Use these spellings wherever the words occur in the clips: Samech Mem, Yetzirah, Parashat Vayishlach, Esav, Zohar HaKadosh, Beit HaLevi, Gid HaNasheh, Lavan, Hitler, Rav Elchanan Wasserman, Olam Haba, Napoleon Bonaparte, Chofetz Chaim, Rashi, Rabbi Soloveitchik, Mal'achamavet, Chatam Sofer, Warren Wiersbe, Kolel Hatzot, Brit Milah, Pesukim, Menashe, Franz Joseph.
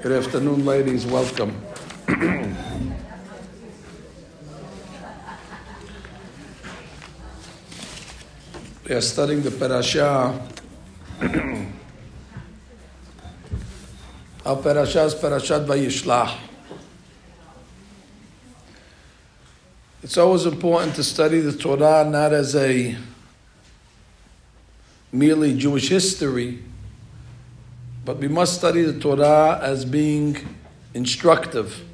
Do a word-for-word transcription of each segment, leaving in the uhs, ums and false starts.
Good afternoon, ladies. Welcome. We are studying the parasha. Our parasha is Parashat Vayishlach. It's always important to study the Torah not as a merely Jewish history, but we must study the Torah as being instructive.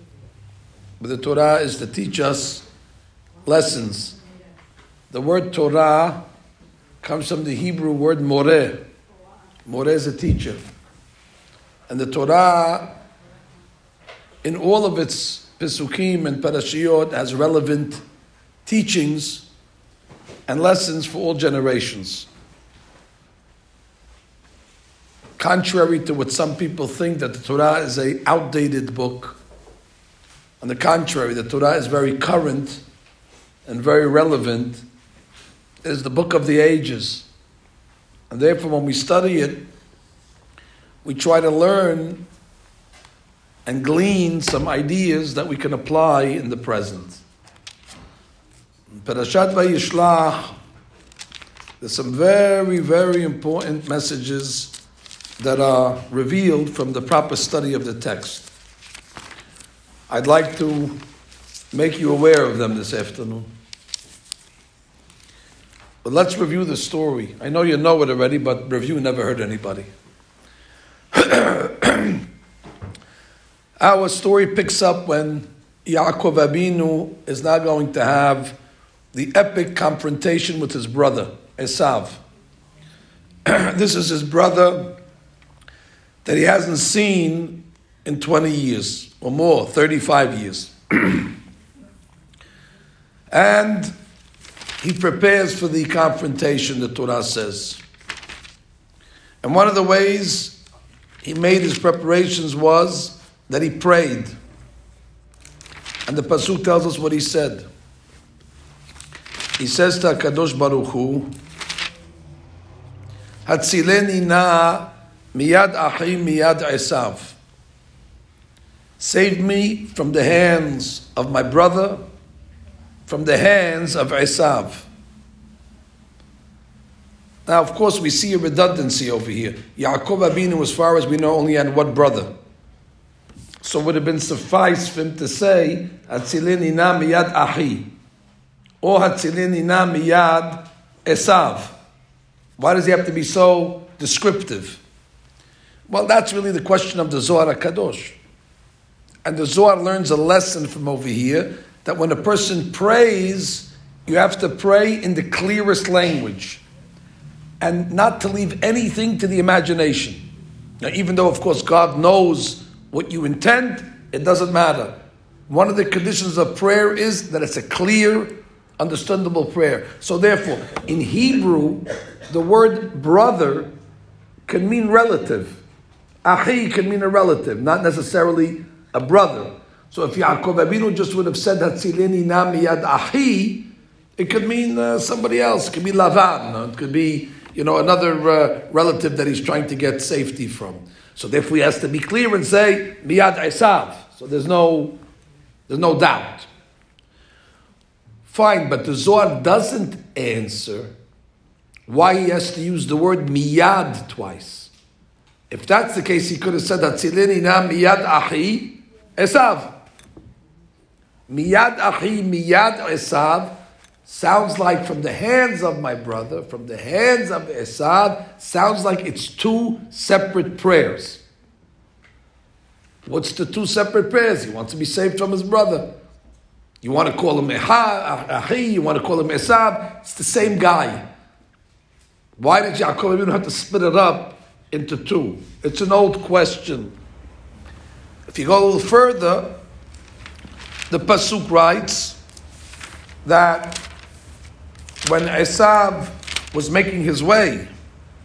But the Torah is to teach us lessons. The word Torah comes from the Hebrew word moreh. Moreh is a teacher. And the Torah, in all of its pesukim and parashiyot, has relevant teachings and lessons for all generations. Contrary to what some people think, that the Torah is an outdated book. On the contrary, the Torah is very current and very relevant. It is the book of the ages. And therefore, when we study it, we try to learn and glean some ideas that we can apply in the present. In Parashat Vayishlach, there's some very, very important messages that are revealed from the proper study of the text. I'd like to make you aware of them this afternoon. But let's review the story. I know you know it already, but review never hurt anybody. Our story picks up when Yaakov Abinu is now going to have the epic confrontation with his brother, Esav. This is his brother that he hasn't seen in twenty years or more, thirty-five years. And he prepares for the confrontation, the Torah says. And one of the ways he made his preparations was that he prayed. And the Pasuk tells us what he said. He says to Hakadosh Baruchhu, Hatzileni na Miyad Achi Miyad Esav. Save me from the hands of my brother, from the hands of Esav. Now, of course, we see a redundancy over here. Yaakov Abinu, as far as we know, only had one brother. So it would have been suffice for him to say, Hatzileni na Miyad Achi, or Hatzileni na Miyad Esav. Why does he have to be so descriptive? Well, that's really the question of the Zohar HaKadosh. And the Zohar learns a lesson from over here, that when a person prays, you have to pray in the clearest language, and not to leave anything to the imagination. Now, even though, of course, God knows what you intend, it doesn't matter. One of the conditions of prayer is that it's a clear, understandable prayer. So therefore, in Hebrew, the word brother can mean relative. Achi can mean a relative, not necessarily a brother. So if Yaakov Abinu just would have said Hatzileni na miyad achi, it could mean uh, somebody else. It could be Lavan. It could be, you know, another uh, relative that he's trying to get safety from. So therefore, he has to be clear and say miyad Esav. So there's no, there's no doubt. Fine, but the Zohar doesn't answer why he has to use the word miyad twice. If that's the case, he could have said Hatzileni na miyad achi Esav. Miyad achi miyad Esav sounds like from the hands of my brother, from the hands of Esav, sounds like it's two separate prayers. What's the two separate prayers? He wants to be saved from his brother. You want to call him Achi, you want to call him Esav, it's the same guy. Why did Yaakov Abinu have to split it up into two? It's an old question. If you go a little further, the Pasuk writes that when Esav was making his way,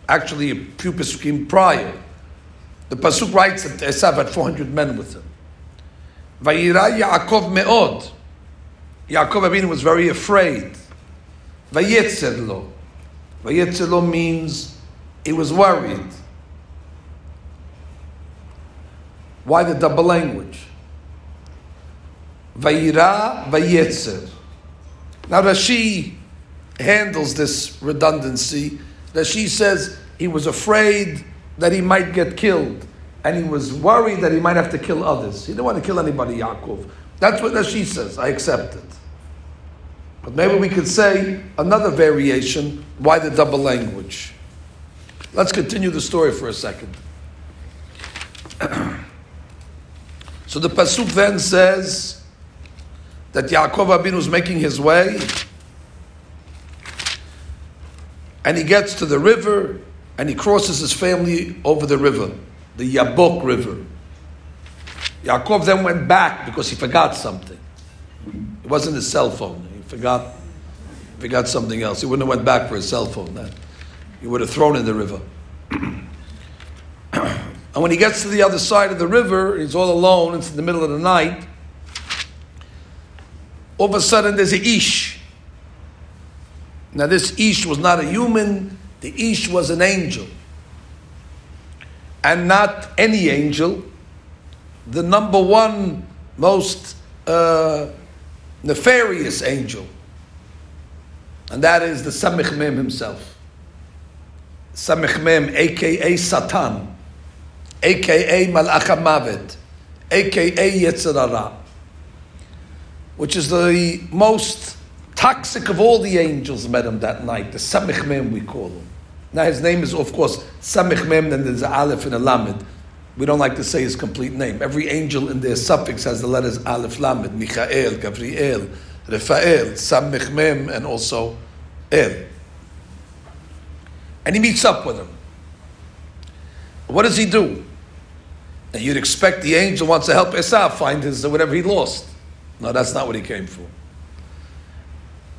actually a few Pasukim prior, the Pasuk writes that Esav had four hundred men with him. Vayira Yaakov me'od. Yaakov Abinu was very afraid. Vayetzer lo. Vayetzer lo means he was worried. Why the double language? Vayira, Vayetzer. Now Rashi handles this redundancy. Rashi says he was afraid that he might get killed, and he was worried that he might have to kill others. He didn't want to kill anybody, Yaakov. That's what Rashi says. I accept it. But maybe we could say another variation. Why the double language? Let's continue the story for a second. So the Pasuk then says that Yaakov Abinu is making his way, and he gets to the river, and he crosses his family over the river, the Yabok River. Yaakov then went back because he forgot something. It wasn't his cell phone. He forgot, forgot something else. He wouldn't have went back for his cell phone then. He would have thrown in the river. And when he gets to the other side of the river, he's all alone, it's in the middle of the night. All of a sudden there's an Ish. Now this Ish was not a human, the Ish was an angel. And not any angel. The number one most uh, nefarious angel. And that is the Samech Mem himself. Samech Mem, a k a. Satan, a k a. Mal'achamavet, a k a. Yetzirah, which is the most toxic of all the angels met him that night, the Samech Mem we call him. Now his name is, of course, Samech Mem, then there's an Aleph and a Lamed. We don't like to say his complete name. Every angel in their suffix has the letters Aleph, Lamed, Michael, Gabriel, Raphael, Samech Mem, and also El. And he meets up with him. What does he do? And you'd expect the angel wants to help Esav find his, whatever he lost. No, that's not what he came for.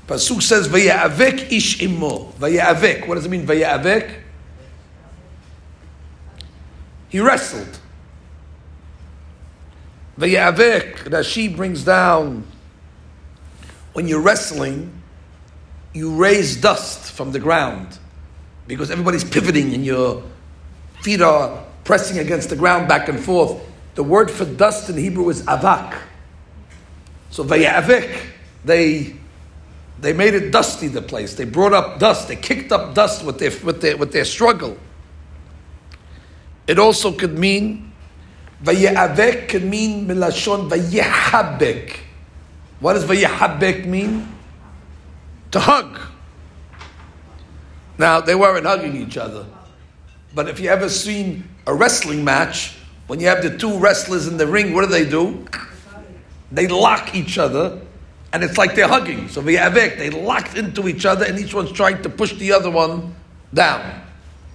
Pasuk says, Vaya'avek ish imo. Vaya'avek. What does it mean, Vaya'avek? He wrestled. Vaya'avek, Rashi brings down, when you're wrestling, you raise dust from the ground. Because everybody's pivoting and your feet are pressing against the ground back and forth. The word for dust in Hebrew is avak. So vayavik, they they made it dusty, the place. They brought up dust. They kicked up dust with their with their with their struggle. It also could mean vayavik can mean milashon vayehabek. What does vayehabek mean? To hug. Now, they weren't hugging each other. But if you ever seen a wrestling match, when you have the two wrestlers in the ring, what do they do? They lock each other, and it's like they're hugging. So v'yavek, they locked into each other, and each one's trying to push the other one down.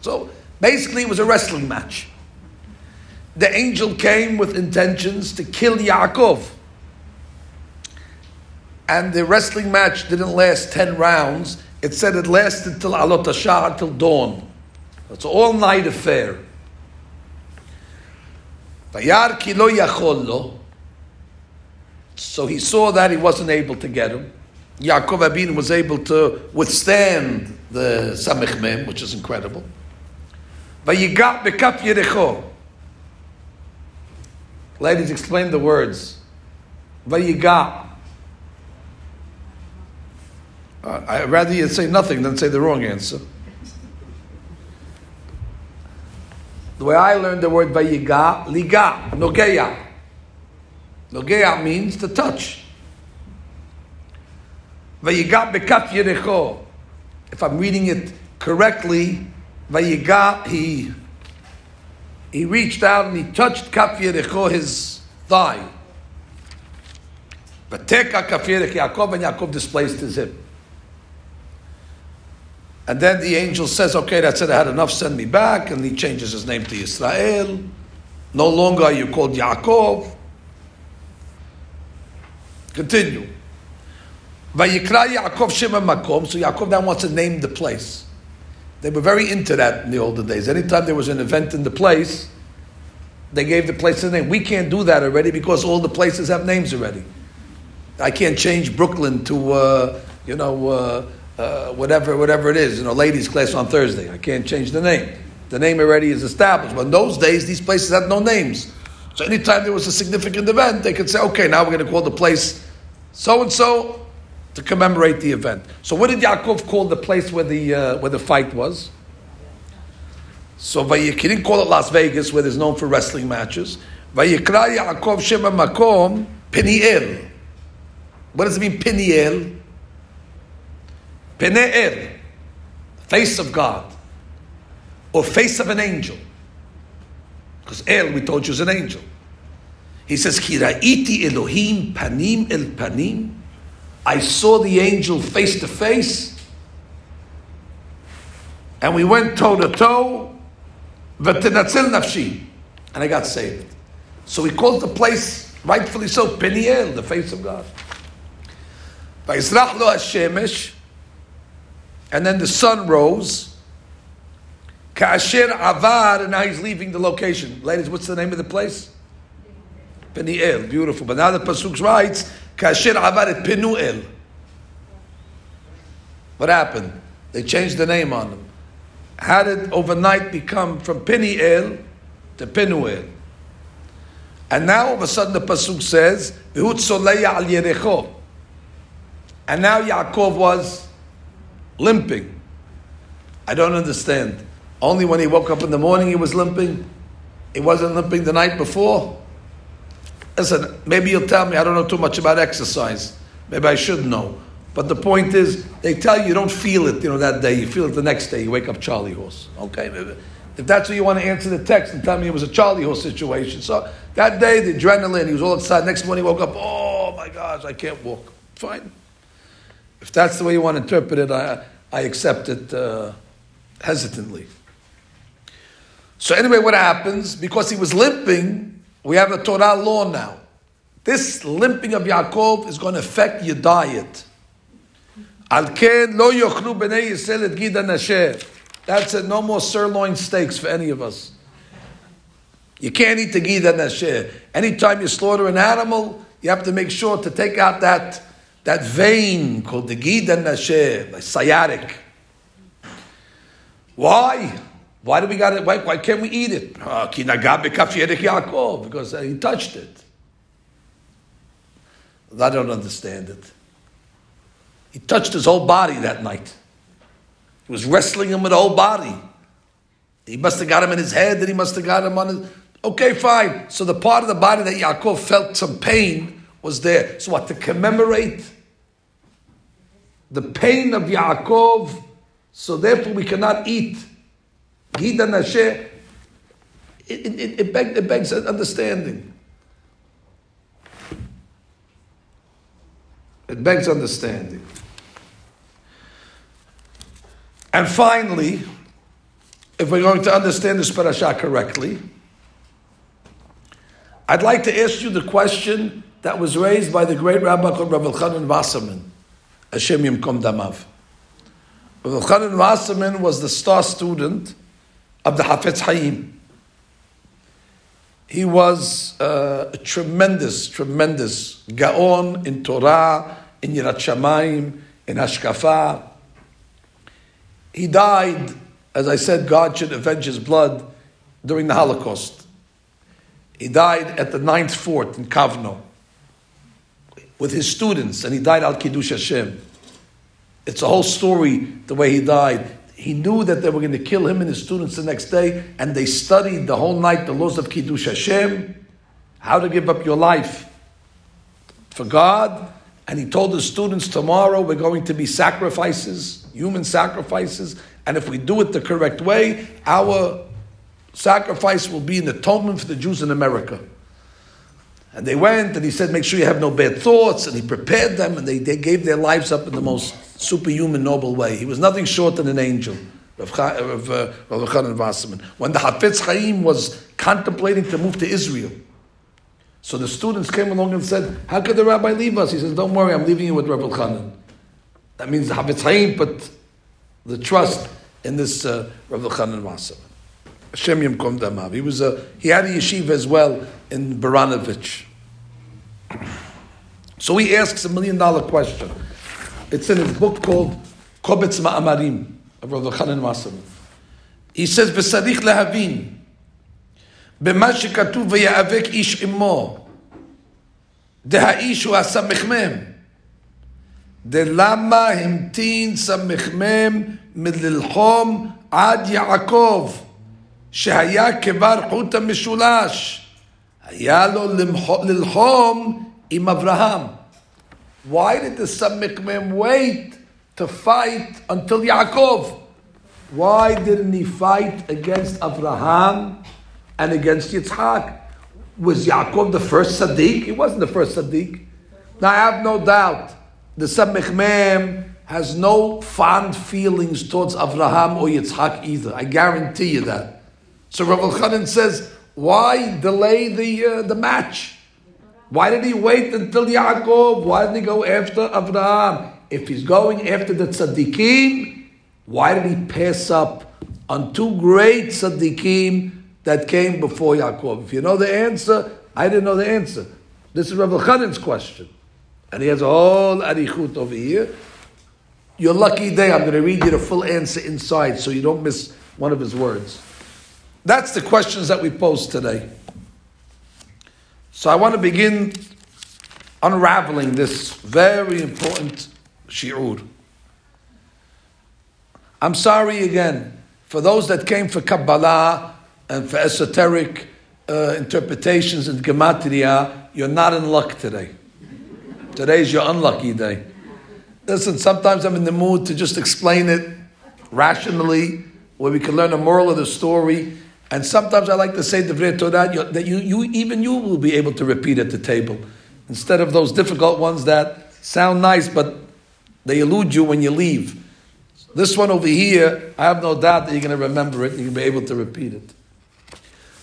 So basically, it was a wrestling match. The angel came with intentions to kill Yaakov. And the wrestling match didn't last ten rounds. It said it lasted till Alot Hashar, till dawn. It's an all-night affair. So he saw that he wasn't able to get him. Yaakov Abin was able to withstand the Samech Mem, which is incredible. Ladies, explain the words. Vayigah. Uh, I'd rather you say nothing than say the wrong answer. The way I learned the word vayigah, ligah, nogeya. Nogeya means to touch. Vayigah bekaf yerecho. If I'm reading it correctly, vayigah, he, he reached out and he touched kaf yerecho, his thigh. Vateka kaf yerech Yaakov, and Yaakov displaced his hip. And then the angel says, okay, that's it, I had enough, send me back. And he changes his name to Israel. No longer are you called Yaakov. Continue. Vayikra Yaakov Shema Makom. So Yaakov now wants to name the place. They were very into that in the older days. Anytime there was an event in the place, they gave the place a name. We can't do that already because all the places have names already. I can't change Brooklyn to, uh, you know... Uh, Uh, whatever whatever it is, you know, ladies' class on Thursday. I can't change the name. The name already is established. But in those days, these places had no names. So anytime there was a significant event, they could say, okay, now we're going to call the place so-and-so to commemorate the event. So what did Yaakov call the place where the uh, where the fight was? So he didn't call it Las Vegas, where there's known for wrestling matches. Vayikra Yaakov Shem HaMakom Peniel. What does it mean, Peniel? Peniel, face of God, or face of an angel. Because El, we told you, is an angel. He says, Kira'iti Elohim panim el panim. I saw the angel face to face, and we went toe to toe, v'tenatzel nafshi, and I got saved. So he called the place, rightfully so, Peniel, the face of God. Vayizrach lo hashemesh, and then the sun rose. Ka'asher avar, and now he's leaving the location. Ladies, what's the name of the place? Peniel, beautiful. But now the pasuk writes, Ka'asher avar et Penuel. What happened? They changed the name on them. How did overnight become from Peniel to Penuel? And now all of a sudden the pasuk says, V'hu tzoleya al Yerecho. And now Yaakov was limping. I don't understand. Only when he woke up in the morning he was limping. He wasn't limping the night before. Listen, maybe you'll tell me I don't know too much about exercise. Maybe I should know. But the point is, they tell you you don't feel it, you know, that day. You feel it the next day. You wake up Charlie horse. Okay? If that's what you want to answer the text and tell me it was a Charlie horse situation. So that day, the adrenaline, he was all excited. Next morning he woke up, oh my gosh, I can't walk. Fine. If that's the way you want to interpret it, I I accept it uh, hesitantly. So anyway, what happens? Because he was limping, we have a Torah law now. This limping of Yaakov is going to affect your diet. Al ken lo yochlu bnei Yisrael et Gid HaNasheh. That's it. No more sirloin steaks for any of us. You can't eat the Gid HaNasheh. Anytime you slaughter an animal, you have to make sure to take out that. That vein called the Gid HaNasheh, by sciatic. Why? Why do we got it? Why, why can't we eat it? Because he touched it. I don't understand it. He touched his whole body that night. He was wrestling him with the whole body. He must have got him in his head, and he must have got him on his. Okay, fine. So the part of the body that Yaakov felt some pain was there. So what, to commemorate the pain of Yaakov, so therefore we cannot eat. Gid HaNasheh, it, it, it, beg, it begs understanding. It begs understanding. And finally, if we're going to understand this parasha correctly, I'd like to ask you the question that was raised by the great rabbi called Rav Elchanan Wasserman. Hashem Yom Kom Damav. Rav Elchanan Wasserman was the star student of the Chofetz Chaim. He was uh, a tremendous, tremendous gaon in Torah, in Yirat Shamayim, in Hashkafa. He died, as I said, God should avenge his blood, during the Holocaust. He died at the ninth fort in Kavno, with his students, and he died al Kiddush Hashem. It's a whole story, the way he died. He knew that they were going to kill him and his students the next day, and they studied the whole night the laws of Kiddush Hashem, how to give up your life for God, and he told his students, tomorrow we're going to be sacrifices, human sacrifices, and if we do it the correct way, our sacrifice will be an atonement for the Jews in America. And they went, and he said, make sure you have no bad thoughts. And he prepared them, and they, they gave their lives up in the most superhuman, noble way. He was nothing short than an angel, Rav Elchanan Wasserman. When the Chofetz Chaim was contemplating to move to Israel, so the students came along and said, how could the rabbi leave us? He says, don't worry, I'm leaving you with Rav Elchanan. That means the Chofetz Chaim put the trust in this uh, Rav Elchanan Wasserman. Hashem Yom Kom Damav. He was a, he had a yeshiva as well in Baranovich. So he asks a million dollar question. It's in his book called Kobetz Ma'amarim of Rav Elchanan Wasserman. He says, V'sarich lehavin במה שכתוב ויאבק איש עמו, דהאיש הוא הסמך מם, דלמה המתין סמך מם מללחום עד יעקב, שהיה כבר חוט המשולש, היה לו ללחום עם אברהם. Why did the Samech Mem wait to fight until Yaakov? Why didn't he fight against Abraham and against Yitzchak? Was Yaakov the first Sadiq? He wasn't the first Sadiq. Now I have no doubt the Samech Mem has no fond feelings towards Abraham or Yitzchak either. I guarantee you that. So Rav Elchanan says, why delay the uh, the match? Why did he wait until Yaakov? Why did he go after Abraham? If he's going after the tzaddikim, why did he pass up on two great tzaddikim that came before Yaakov? If you know the answer, I didn't know the answer. This is Rav Elchanan's question. And he has a whole arichut over here. Your lucky day, I'm going to read you the full answer inside so you don't miss one of his words. That's the questions that we pose today. So I want to begin unraveling this very important shi'ur. I'm sorry again for those that came for Kabbalah and for esoteric uh, interpretations and gematria. You're not in luck today. Today's your unlucky day. Listen, sometimes I'm in the mood to just explain it rationally, where we can learn the moral of the story. And sometimes I like to say Divrei Torah that you, you, even you will be able to repeat at the table, instead of those difficult ones that sound nice but they elude you when you leave. This one over here, I have no doubt that you're going to remember it and you're going to be able to repeat it.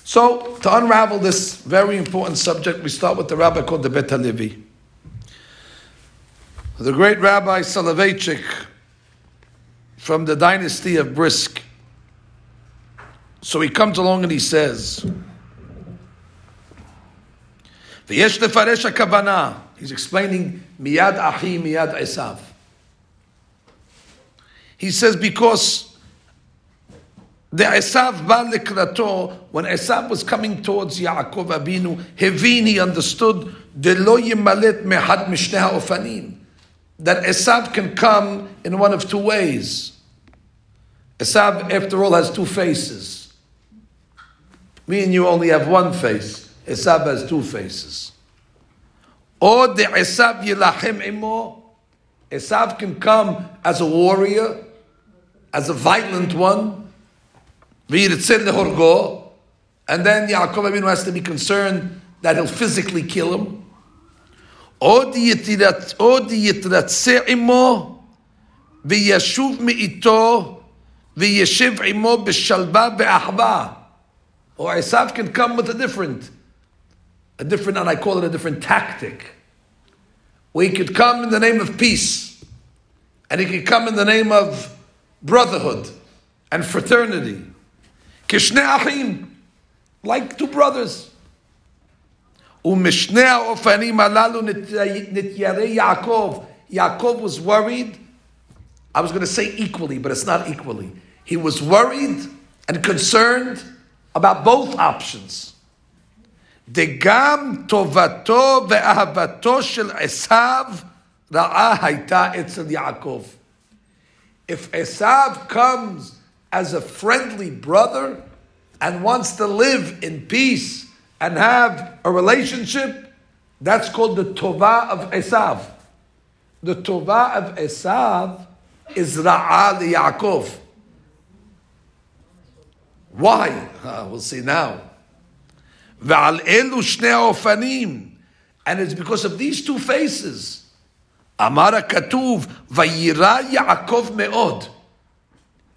So, to unravel this very important subject, we start with the rabbi called the Beit HaLevi. The great Rabbi Soloveitchik from the dynasty of Brisk. So he comes along and he says, "V'yesh lefaresh hakavana." He's explaining miyad achi miyad Esav. He says because the Esav ba lekrato, when Esav was coming towards Yaakov Abinu, hevin he understood delo yimalet mehad mishnei haofanim, that Esav can come in one of two ways. Esav, after all, has two faces. Me and you only have one face. Esav has two faces. Or the Esav yilachem imo. Esav can come as a warrior, as a violent one. V'yitzir lehorgo. And then Yaakov Avinu has to be concerned that he'll physically kill him. Or the yitratze imo. V'yashuv me'ito. V'yeshiv imo b'shalva ve'ahva. Or Esav can come with a different, a different, and I call it a different tactic. Where he could come in the name of peace. And he could come in the name of brotherhood and fraternity. Kishnei achim, like two brothers. U'mishnei ha'ofanim alalu nityarei Yaakov. Yaakov was worried. I was going to say equally, but it's not equally. He was worried and concerned about both options. Degam tovato ve'ahavato shel Esav ra'a hayta etzel Yaakov. If Esav comes as a friendly brother and wants to live in peace and have a relationship, that's called the tova of Esav. The tova of Esav is ra'a li Yaakov. Why? Uh, we'll see now. And it's because of these two faces. Amara Katuv, Vayira Yaakov Me'od.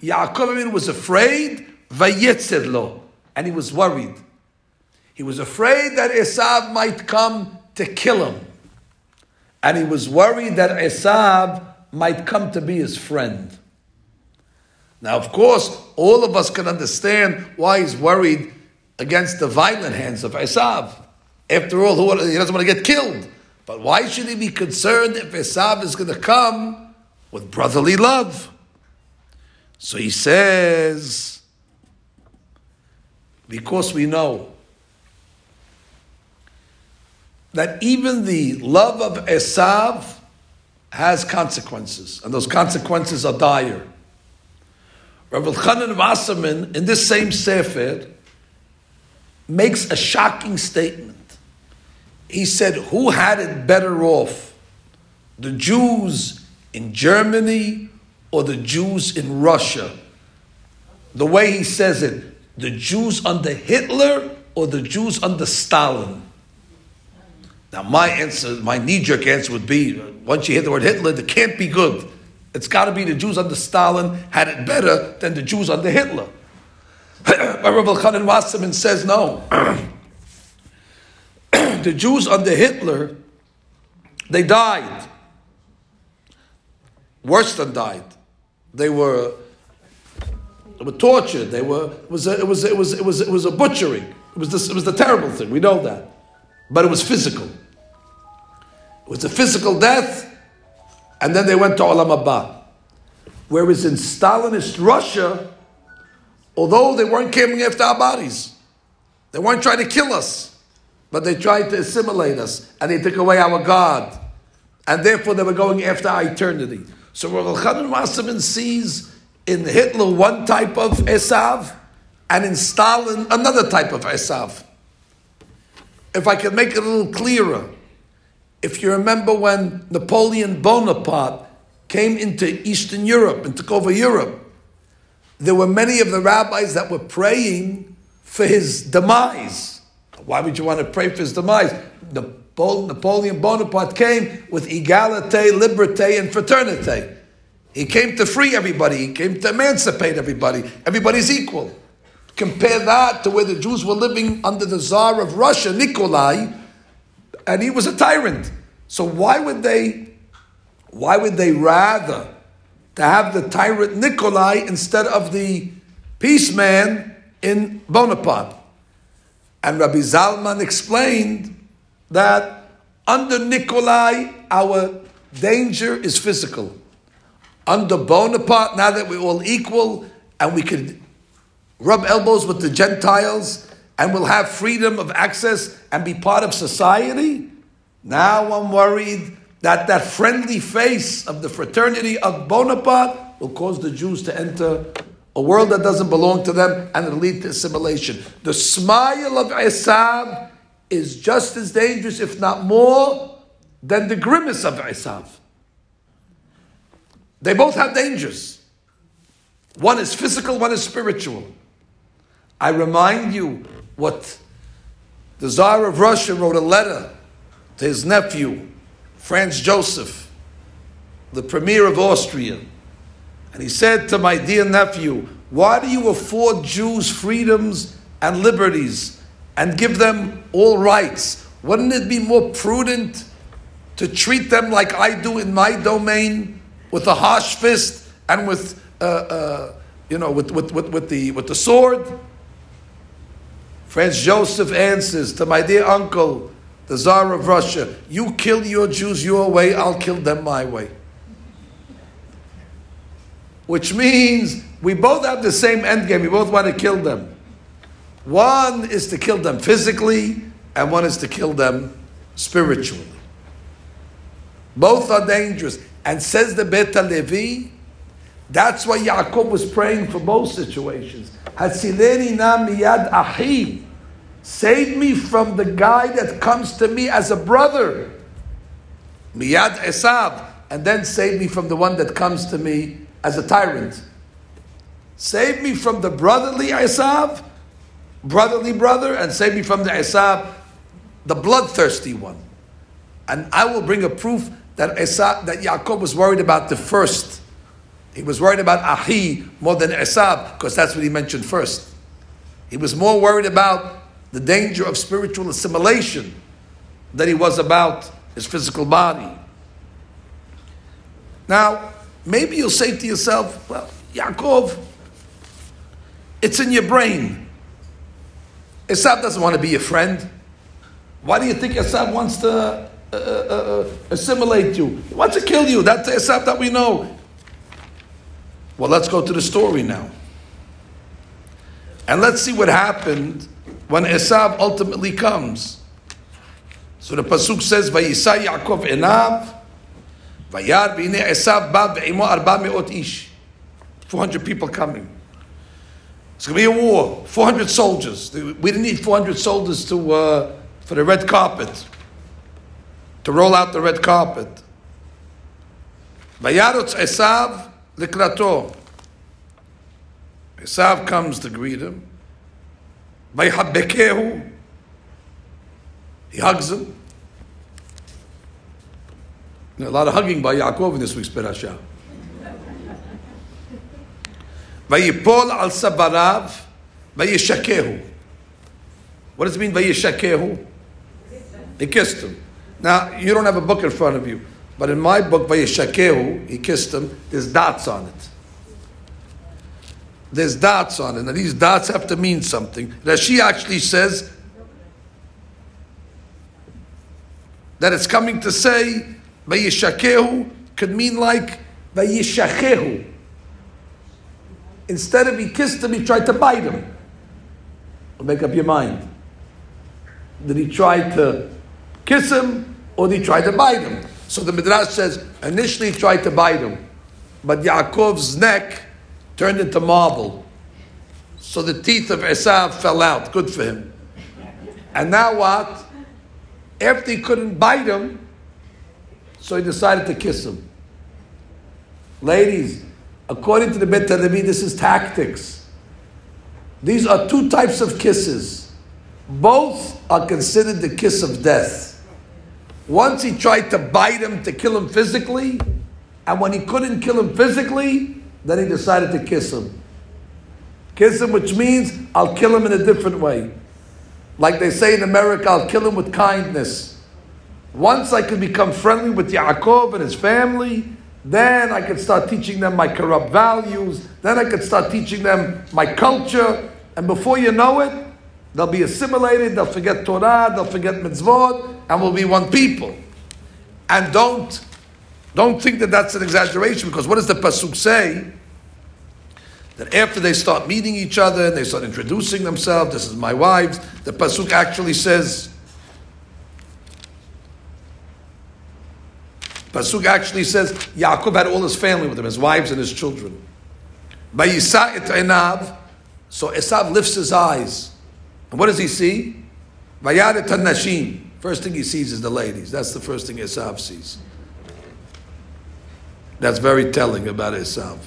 Yaakov was afraid, Vayetzir lo, and he was worried. He was afraid that Esav might come to kill him. And he was worried that Esav might come to be his friend. Now, of course, all of us can understand why he's worried against the violent hands of Esav. After all, he doesn't want to get killed. But why should he be concerned if Esav is going to come with brotherly love? So he says, because we know that even the love of Esav has consequences, and those consequences are dire. Rav Elchanan Wasserman, in this same sefer, makes a shocking statement. He said, who had it better off, the Jews in Germany or the Jews in Russia? The way he says it, the Jews under Hitler or the Jews under Stalin? Now my answer, my knee-jerk answer would be, once you hear the word Hitler, it can't be good. It's got to be the Jews under Stalin had it better than the Jews under Hitler. But Rav Elchanan Wasserman says no. The Jews under Hitler, they died. Worse than died. They were they were tortured. They were it was a, it was it was it was it was a butchering. It was this, it was the terrible thing. We know that. But it was physical. It was a physical death, and then they went to Olam Haba. Whereas in Stalinist Russia, although they weren't coming after our bodies, they weren't trying to kill us, but they tried to assimilate us, and they took away our God, and therefore they were going after our eternity. So Rav Elchanan Wasserman sees in Hitler one type of Esav, and in Stalin another type of Esav. If I could make it a little clearer, if you remember when Napoleon Bonaparte came into Eastern Europe and took over Europe, there were many of the rabbis that were praying for his demise. Why would you want to pray for his demise? Napoleon Bonaparte came with egalite, liberté, and fraternité. He came to free everybody. He came to emancipate everybody. Everybody's equal. Compare that to where the Jews were living under the Tsar of Russia, Nikolai, and he was a tyrant. So why would they, why would they rather to have the tyrant Nikolai instead of the peace man in Bonaparte? And Rabbi Zalman explained that under Nikolai, our danger is physical. Under Bonaparte, now that we're all equal and we could rub elbows with the Gentiles and we'll have freedom of access and be part of society, now I'm worried that that friendly face of the fraternity of Bonaparte will cause the Jews to enter a world that doesn't belong to them, and it'll lead to assimilation. The smile of Esav is just as dangerous, if not more, than the grimace of Esav. They both have dangers. One is physical, one is spiritual. I remind you what the Tsar of Russia wrote a letter to his nephew, Franz Joseph, the premier of Austria. And he said to my dear nephew, why do you afford Jews freedoms and liberties and give them all rights? Wouldn't it be more prudent to treat them like I do in my domain, with a harsh fist and with, uh, uh, you know, with, with, with, with, the, with the sword? Franz Joseph answers to my dear uncle, the Tsar of Russia, you kill your Jews your way, I'll kill them my way. Which means we both have the same end game. We both want to kill them. One is to kill them physically, and one is to kill them spiritually. Both are dangerous. And says the Beit HaLevi, that's why Yaakov was praying for both situations. Hatzileni na miyad achi. Save me from the guy that comes to me as a brother, miyad Esav, and then save me from the one that comes to me as a tyrant. Save me from the brotherly Esav, brotherly brother, and save me from the Esav, the bloodthirsty one. And I will bring a proof that Esav, that Yaakov was worried about the first. He was worried about Ahi more than Esav, because that's what he mentioned first. He was more worried about the danger of spiritual assimilation that he was about his physical body. Now, maybe you'll say to yourself, well, Yaakov, it's in your brain. Esav doesn't want to be your friend. Why do you think Esav wants to uh, uh, uh, assimilate you? He wants to kill you. That's the Esav that we know. Well, let's go to the story now. And let's see what happened when Esav ultimately comes. So the pasuk says, "Vayisa Yaakov enav, vayar b'ine Esav ba ve'imo arba me'ot ish." Four hundred people coming. It's going to be a war. Four hundred soldiers. We didn't need four hundred soldiers to uh, for the red carpet, to roll out the red carpet. Vayarutz Esav likrato. Esav comes to greet him. Vayhabekehu. He hugs him. A lot of hugging by Yaakov in this week's parasha. Vayipol al sabarav vayishakehu. What does it mean vayishakehu? He kissed him. Now you don't have a book in front of you, but in my book vayishakehu, he kissed him. There's dots on it. There's dots on it. Now these dots have to mean something. Rashi actually says that it's coming to say vayishakehu could mean like vayishakehu. Instead of he kissed him, he tried to bite him. Make up your mind. Did he try to kiss him or did he try to bite him? So the Midrash says initially he tried to bite him, but Yaakov's neck turned into marble. So the teeth of Esav fell out. Good for him. And now what? After he couldn't bite him, so he decided to kiss him. Ladies, according to the Beit HaLevi, this is tactics. These are two types of kisses. Both are considered the kiss of death. Once he tried to bite him to kill him physically, and when he couldn't kill him physically, then he decided to kiss him. Kiss him, which means I'll kill him in a different way. Like they say in America, I'll kill him with kindness. Once I could become friendly with Yaakov and his family, then I could start teaching them my corrupt values. Then I could start teaching them my culture. And before you know it, they'll be assimilated, they'll forget Torah, they'll forget mitzvot, and we'll be one people. And don't, don't think that that's an exaggeration, because what does the pasuk say? That after they start meeting each other and they start introducing themselves, this is my wives, the pasuk actually says, pasuk actually says, Yaakov had all his family with him, his wives and his children. Vayisa et enav, so Esav lifts his eyes. And what does he see? Vayar et hanashim. First thing he sees is the ladies. That's the first thing Esav sees. That's very telling about Esav.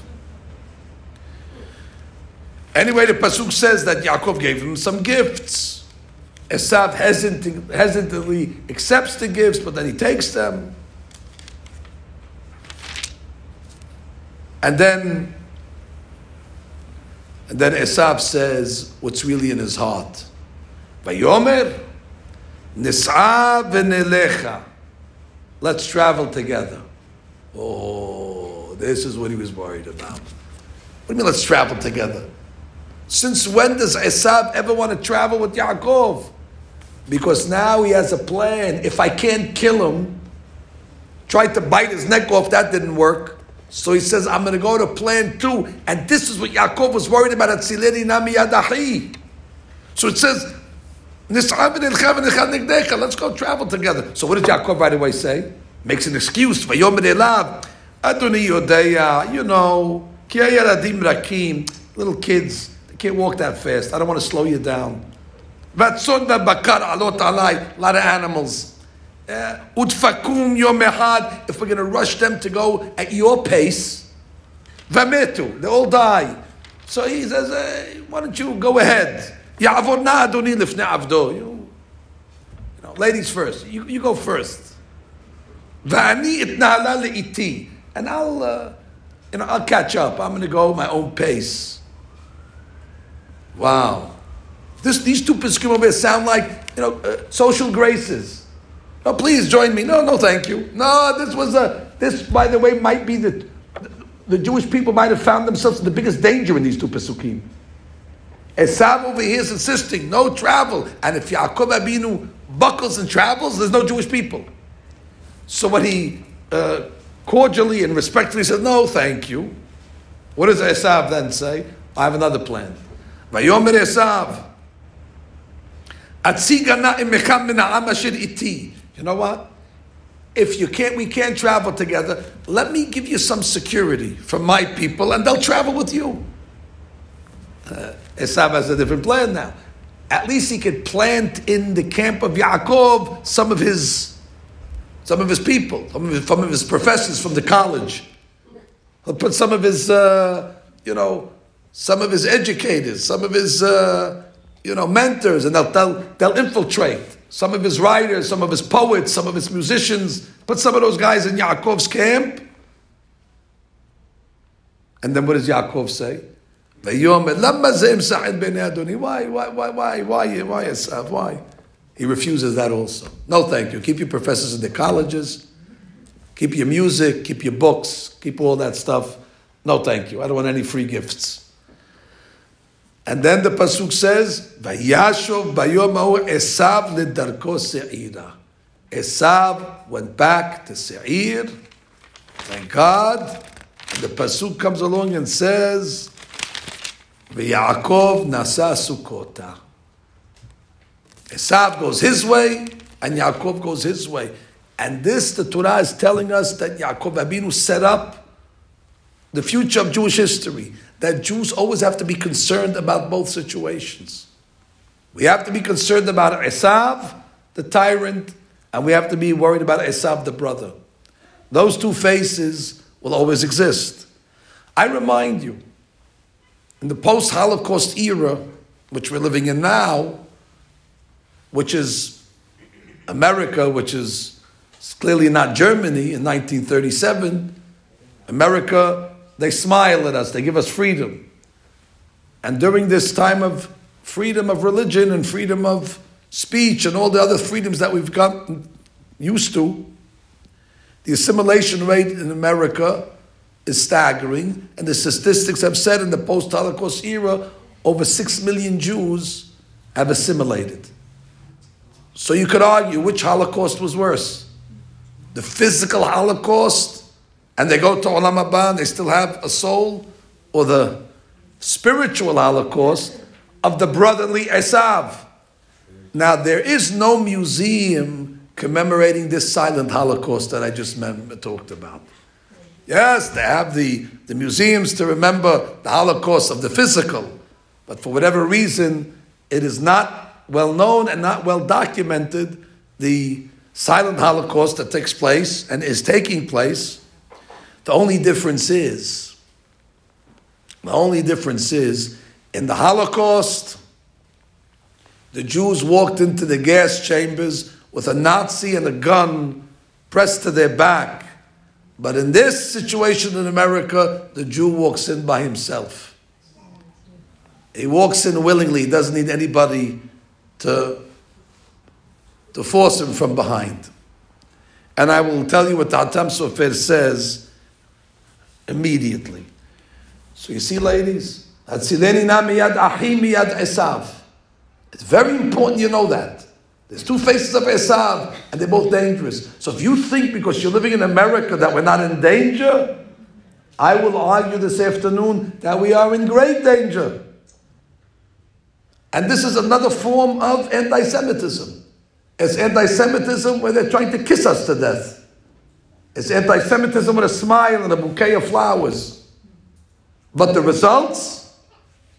Anyway, the pasuk says that Yaakov gave him some gifts. Esav hesitant, hesitantly accepts the gifts, but then he takes them. And then, and then Esav says what's really in his heart. Vayomer, nis'a v'nelecha. Let's travel together. Oh, this is what he was worried about. What do you mean, let's travel together? Since when does Esav ever want to travel with Yaakov? Because now he has a plan. If I can't kill him, tried to bite his neck off, that didn't work. So he says, I'm going to go to plan two. And this is what Yaakov was worried about. So it says, let's go travel together. So what did Yaakov right away say? Makes an excuse. You know, little kids, they can't walk that fast. I don't want to slow you down. A lot of animals. Uh, if we're going to rush them to go at your pace, vametu, they all die. So he says, hey, why don't you go ahead? You, you know, ladies first. You, you go first. And I'll, uh, you know, I'll catch up. I'm going to go my own pace. Wow, this these two peskim over here sound like you know uh, social graces. No, please join me. No, no, thank you. No, this was a, this, by the way, might be the, the Jewish people might have found themselves in the biggest danger in these two Pesukim. Esav over here is insisting, no travel. And if Yaakov Abinu buckles and travels, there's no Jewish people. So when he uh, cordially and respectfully says, no, thank you, what does Esav then say? I have another plan. Vayomer Esav, Atziga na'emecha min ha'am asher iti. you know what? If you can't, we can't travel together, let me give you some security from my people and they'll travel with you. Uh, Esav has a different plan now. At least he could plant in the camp of Yaakov some of his some of his people, some of his, some of his professors from the college. He'll put some of his, uh, you know, some of his educators, some of his, uh, you know, mentors, and they'll, they'll, they'll infiltrate. Some of his writers, some of his poets, some of his musicians. Put some of those guys in Yaakov's camp. And then what does Yaakov say? Why, why, why, why, why, why, Esav, why? He refuses that also. No, thank you. Keep your professors in the colleges. Keep your music, keep your books, keep all that stuff. No, thank you. I don't want any free gifts. And then the pasuk says, "Vayashov bayom ha'u Esav ledarko se'ira." Esav went back to Seir. Thank God. And the pasuk comes along and says, "V'Yaakov nasa sukota." Esav goes his way, and Yaakov goes his way. And this, the Torah is telling us that Yaakov Abinu set up the future of Jewish history. That Jews always have to be concerned about both situations. We have to be concerned about Esav, the tyrant, and we have to be worried about Esav, the brother. Those two faces will always exist. I remind you, in the post-Holocaust era, which we're living in now, which is America, which is clearly not Germany in nineteen thirty-seven, America, they smile at us. They give us freedom. And during this time of freedom of religion and freedom of speech and all the other freedoms that we've gotten used to, the assimilation rate in America is staggering. And the statistics have said in the post-Holocaust era, over six million Jews have assimilated. So you could argue which Holocaust was worse. The physical Holocaust, and they go to Olam Haba, and they still have a soul, or the spiritual Holocaust of the brotherly Esav. Now, there is no museum commemorating this silent Holocaust that I just mem- talked about. Yes, they have the, the museums to remember the Holocaust of the physical, but for whatever reason, it is not well known and not well documented, the silent Holocaust that takes place and is taking place. The only difference is, the only difference is, in the Holocaust, the Jews walked into the gas chambers with a Nazi and a gun pressed to their back. But in this situation in America, the Jew walks in by himself. He walks in willingly. He doesn't need anybody to, to force him from behind. And I will tell you what Chatam Sofer says immediately. So you see, ladies, it's very important you know that. There's two faces of Esav, and they're both dangerous. So if you think because you're living in America that we're not in danger, I will argue this afternoon that we are in great danger. And this is another form of anti-Semitism. It's anti-Semitism where they're trying to kiss us to death. It's anti-Semitism with a smile and a bouquet of flowers. But the results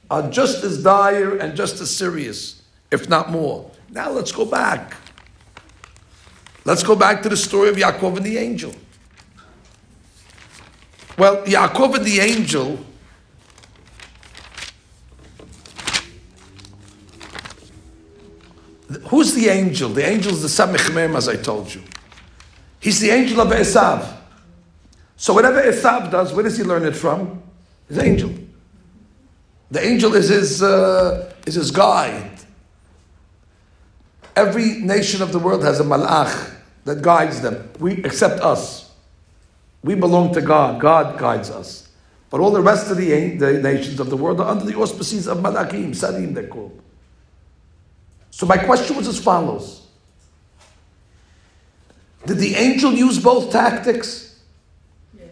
are just as dire and just as serious, if not more. Now let's go back. Let's go back to the story of Yaakov and the angel. Well, Yaakov and the angel, who's the angel? The angel is the Samech Mem, as I told you. He's the angel of Esav. So whatever Esav does, where does he learn it from? His angel. The angel is his uh, is his guide. Every nation of the world has a malach that guides them. We except us. We belong to God. God guides us. But all the rest of the, the nations of the world are under the auspices of malachim, sarim they're called. So my question was as follows. Did the angel use both tactics? Yeah.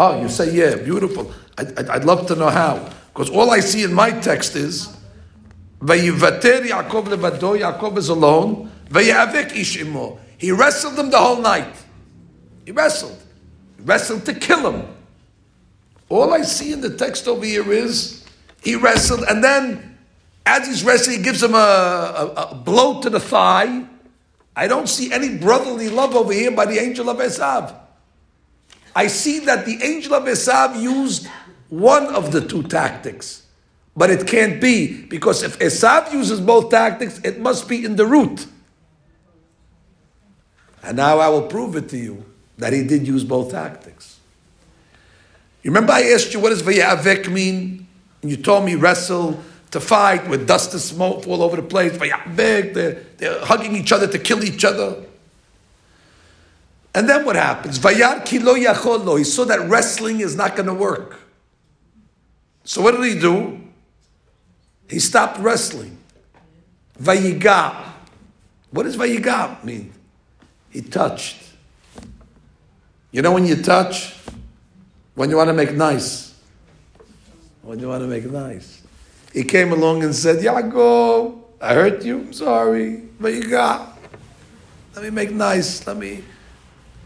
Oh, you say, yeah, beautiful. I, I, I'd love to know how. Because all I see in my text is, Vayivater Yaakov levado, Yaakov is alone, He wrestled him the whole night. He wrestled. He wrestled to kill him. All I see in the text over here is he wrestled, and then as he's wrestling, he gives him a, a, a blow to the thigh. I don't see any brotherly love over here by the angel of Esav. I see that the angel of Esav used one of the two tactics. But it can't be, because if Esav uses both tactics, it must be in the root. And now I will prove it to you that he did use both tactics. You remember I asked you, what does Vayavek mean? And you told me wrestle, to fight, with dust and smoke all over the place. Vayavek, they're, they're hugging each other to kill each other. And then what happens? Vayar ki lo yachol lo. He saw that wrestling is not going to work. So what did he do? He stopped wrestling. Vayiga. What does vayiga mean? He touched. You know when you touch? When you want to make nice. When you want to make nice. He came along and said, Yaakov, I hurt you, I'm sorry. Vayiga. Let me make nice. Let me,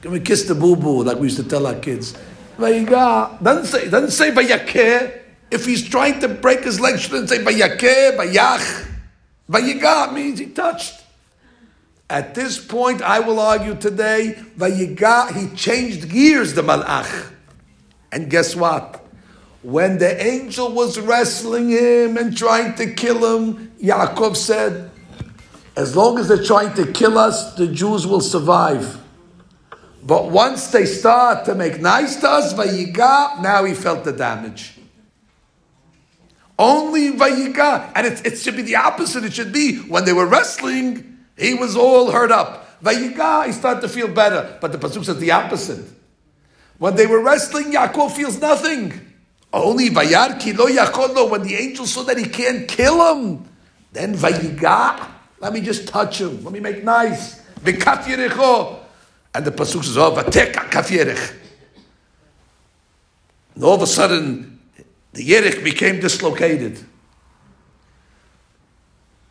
let me kiss the boo-boo, like we used to tell our kids. Vayiga. Doesn't say, doesn't say vayakeh. If he's trying to break his leg, shouldn't say vayakeh, vayach. Vayiga means he touched. At this point, I will argue today, vayiga, he changed gears, the malach. And guess what? When the angel was wrestling him and trying to kill him, Yaakov said, as long as they're trying to kill us, the Jews will survive. But once they start to make nice to us, vayiga, now he felt the damage. Only vayiga, and it, it should be the opposite. It should be when they were wrestling, he was all hurt up. Vayiga, he started to feel better, but the pasuk says the opposite. When they were wrestling, Yaakov feels nothing. Only vayar ki lo yachol lo. When the angel saw that he can't kill him, then vayiga, let me just touch him. Let me make nice. V'kaf yerecho, and the pasuk says, oh v'teka kaf yerech. And all of a sudden, the yerich became dislocated.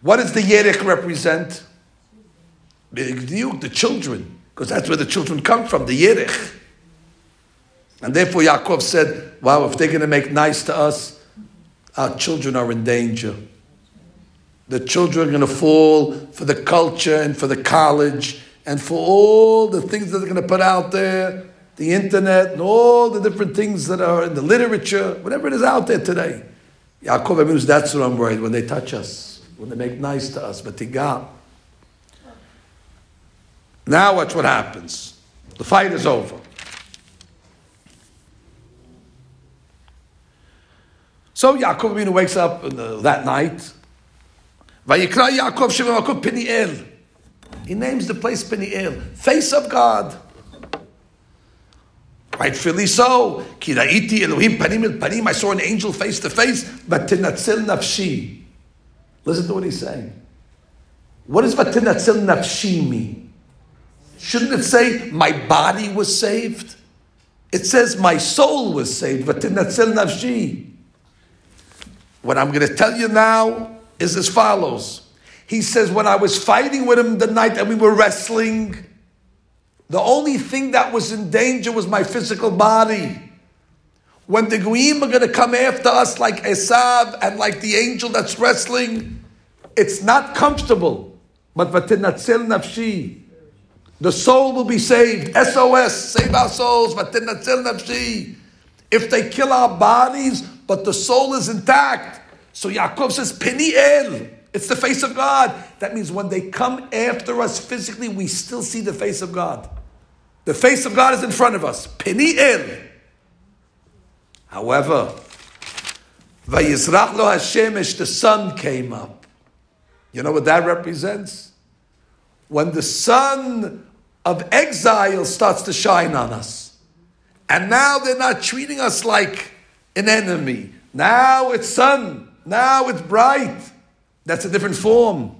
What does the yerich represent? The children, because that's where the children come from, the yerich. And therefore Yaakov said, wow, if they're going to make nice to us, our children are in danger. The children are going to fall for the culture and for the college and for all the things that they're going to put out there. The internet and all the different things that are in the literature, whatever it is out there today. Yaakov Abinu, that's what I'm worried, when they touch us, when they make nice to us. But Tiga. Now watch what happens. The fight is over. So Yaakov Abinu wakes up the, that night. Vayikra Yaakov Shem Yaakov Peniel. He names the place Peniel, face of God. Rightfully so. Ki ra'iti Elohim panim el panim. I saw an angel face to face. Vatinatzel nafshi. Listen to what he's saying. What does vatinatzel nafshi mean? Shouldn't it say my body was saved? It says my soul was saved. Vatinatzel nafshi. What I'm going to tell you now is as follows. He says, when I was fighting with him the night and we were wrestling, the only thing that was in danger was my physical body. When the Goyim are going to come after us like Esav and like the angel that's wrestling, it's not comfortable. But vatinatzel nafshi, the soul will be saved. S O S, save our souls. Vatinatzel nafshi. If they kill our bodies, but the soul is intact. So Yaakov says, Peniel. It's the face of God. That means when they come after us physically, we still see the face of God. The face of God is in front of us. Peniel. However, Vayizrach lo Hashemesh, the sun came up. You know what that represents? When the sun of exile starts to shine on us. And now they're not treating us like an enemy. Now it's sun. Now it's bright. That's a different form.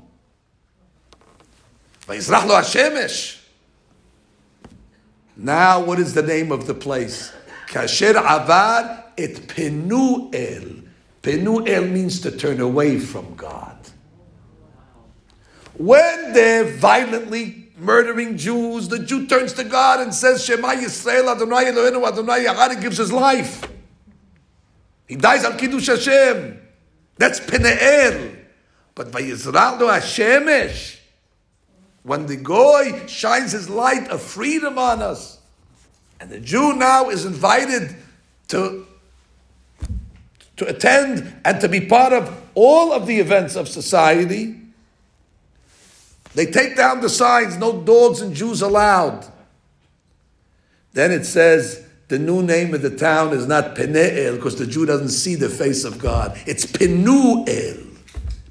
Now, what is the name of the place? Kasher Avad et Penuel. Penuel means to turn away from God. When they're violently murdering Jews, the Jew turns to God and says, Shema Yisrael, Adonai Eloheinu, Adonai Echad, and gives his life. He dies on Kiddush Hashem. That's Peniel. But Vayizra'al lo Hashemesh, when the Goy shines his light of freedom on us, and the Jew now is invited to, to attend and to be part of all of the events of society, they take down the signs, no dogs and Jews allowed. Then it says, the new name of the town is not Peniel, because the Jew doesn't see the face of God. It's Penuel.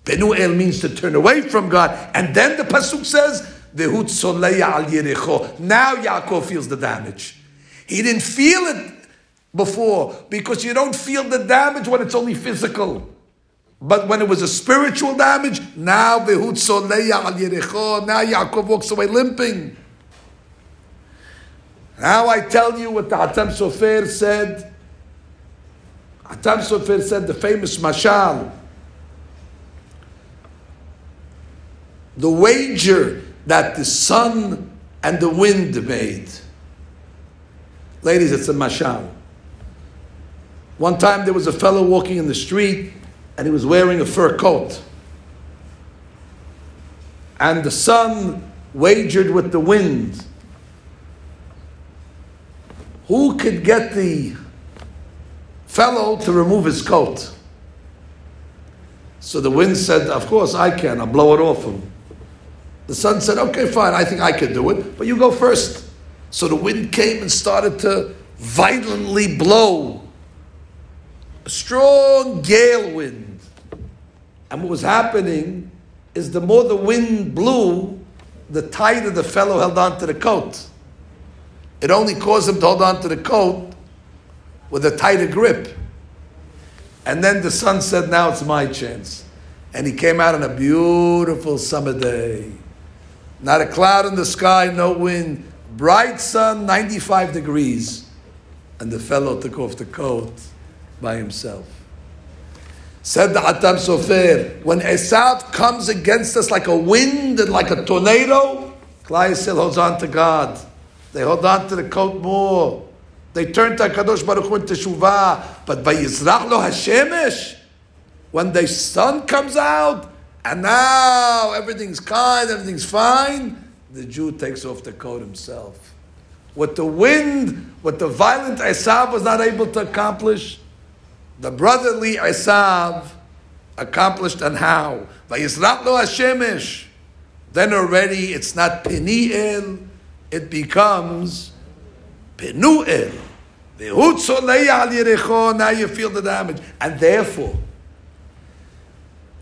Penuel means to turn away from God. And then the Pasuk says, Vehu tzolei al Yericho. Now Yaakov feels the damage. He didn't feel it before, because you don't feel the damage when it's only physical. But when it was a spiritual damage, now Vehu tzolei al Yericho. Now Yaakov walks away limping. Now I tell you what the Chatam Sofer said. Chatam Sofer said the famous mashal. The wager that the sun and the wind made. Ladies, it's a mashal. One time there was a fellow walking in the street and he was wearing a fur coat. And the sun wagered with the wind. Who could get the fellow to remove his coat? So the wind said, of course I can, I'll blow it off him. The sun said, okay, fine, I think I could do it, but you go first. So the wind came and started to violently blow. A strong gale wind. And what was happening is the more the wind blew, the tighter the fellow held on to the coat. It only caused him to hold on to the coat with a tighter grip. And then the sun said, now it's my chance. And he came out on a beautiful summer day. Not a cloud in the sky, no wind. Bright sun, ninety-five degrees. And the fellow took off the coat by himself. Said the Chatam Sofer, when Esav comes against us like a wind and like a tornado, Klal Yisrael holds on to God. They hold on to the coat more. They turned to Hakadosh Baruch Hu in Teshuvah. But Vayizra'al lo Hashemesh, when the sun comes out, and now everything's kind, everything's fine, the Jew takes off the coat himself. What the wind, what the violent Esav was not able to accomplish, the brotherly Esav accomplished, and how? Vayizra'al lo Hashemesh. Then already it's not Peniel, it becomes Penuel. Now you feel the damage. And therefore,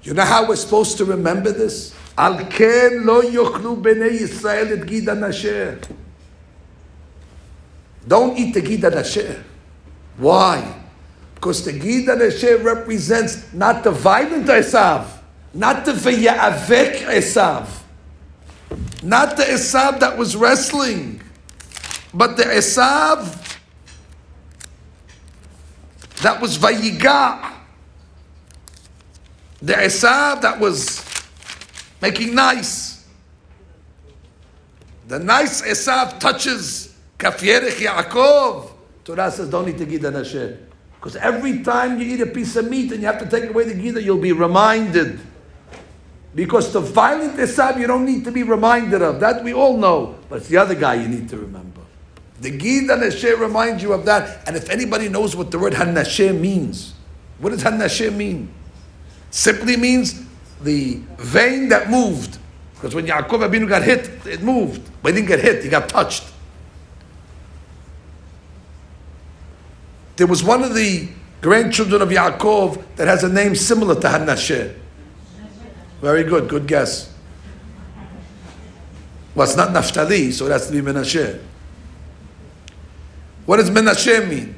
you know how we're supposed to remember this? Al ken lo yochlu bnei Yisrael et Gid HaNasheh. Don't eat the Gid HaNasheh. Why? Because the Gid HaNasheh represents not the violent Esav, not the ve'ya'avek Esav, not the Esav that was wrestling, but the Esav that was Vayiga. The Esav that was making nice. The nice Esav touches Kafierich Yaakov. Torah says, don't eat the Gid HaNasheh. Because every time you eat a piece of meat and you have to take away the Gid HaNasheh, you'll be reminded. Because the violent Esav you don't need to be reminded of. That we all know. But it's the other guy you need to remember. The Gid HaNasheh reminds you of that. And if anybody knows what the word HaNasheh means, what does HaNasheh mean? Simply means the vein that moved. Because when Yaakov Abinu got hit, it moved. But he didn't get hit, he got touched. There was one of the grandchildren of Yaakov that has a name similar to HaNasheh. Very good, good guess. Well, it's not Naphtali, so it has to be Menashe. What does Menashe mean?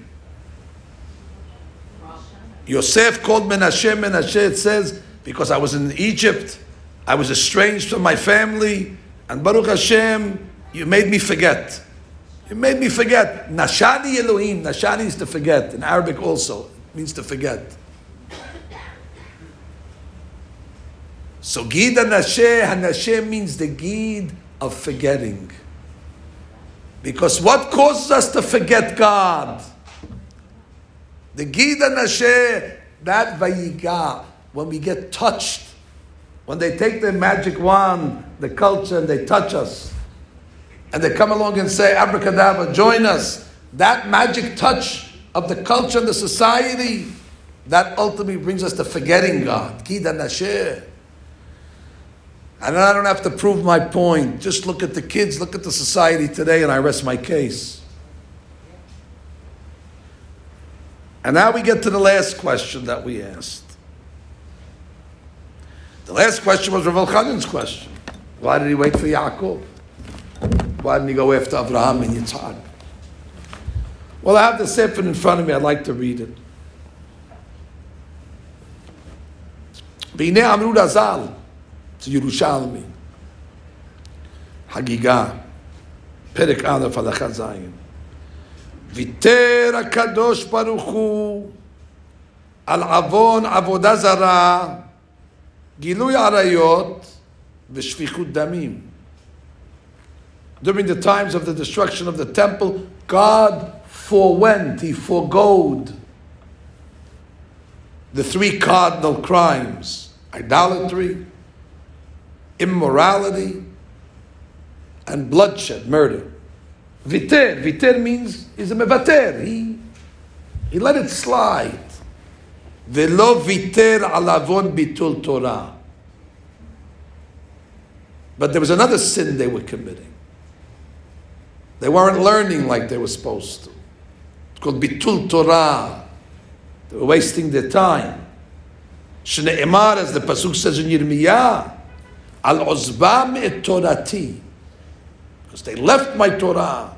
Yosef called Menashe, Menashe, it says, because I was in Egypt, I was estranged from my family, and Baruch Hashem, you made me forget. You made me forget. Nashani Elohim, Nashani is to forget, in Arabic also, it means to forget. So Gid HaNasheh, HaNasheh means the Gid of forgetting. Because what causes us to forget God? The Gid HaNasheh, that Vayiga, when we get touched, when they take their magic wand, the culture, and they touch us, and they come along and say, abracadabra, join us. That magic touch of the culture and the society, that ultimately brings us to forgetting God. Gid HaNasheh. And I don't have to prove my point. Just look at the kids, look at the society today, and I rest my case. And now we get to the last question that we asked. The last question was Rav Elchanan's question. Why did he wait for Yaakov? Why didn't he go after Abraham and Yitzhak? Well, I have this effort in front of me. I'd like to read it. B'nei Amru Razal, to Yerushalmi, Hagigah, Perek Aleph Halakha Zayin. Viter HaKadosh Baruchu al Avon Avodah Zarah Gilui Arayot V'Shvichut Damim. During the times of the destruction of the temple, God forewent, He forgoed the three cardinal crimes: idolatry, immorality, and bloodshed, murder. Viter, viter means is a mevater. He, he let it slide. Velo viter alavon bitul Torah. But there was another sin they were committing. They weren't learning like they were supposed to. It's called bitul Torah. They were wasting their time. Shne'emar, as the pasuk says in Yirmiyah, al ozbam et torati. Because they left my Torah.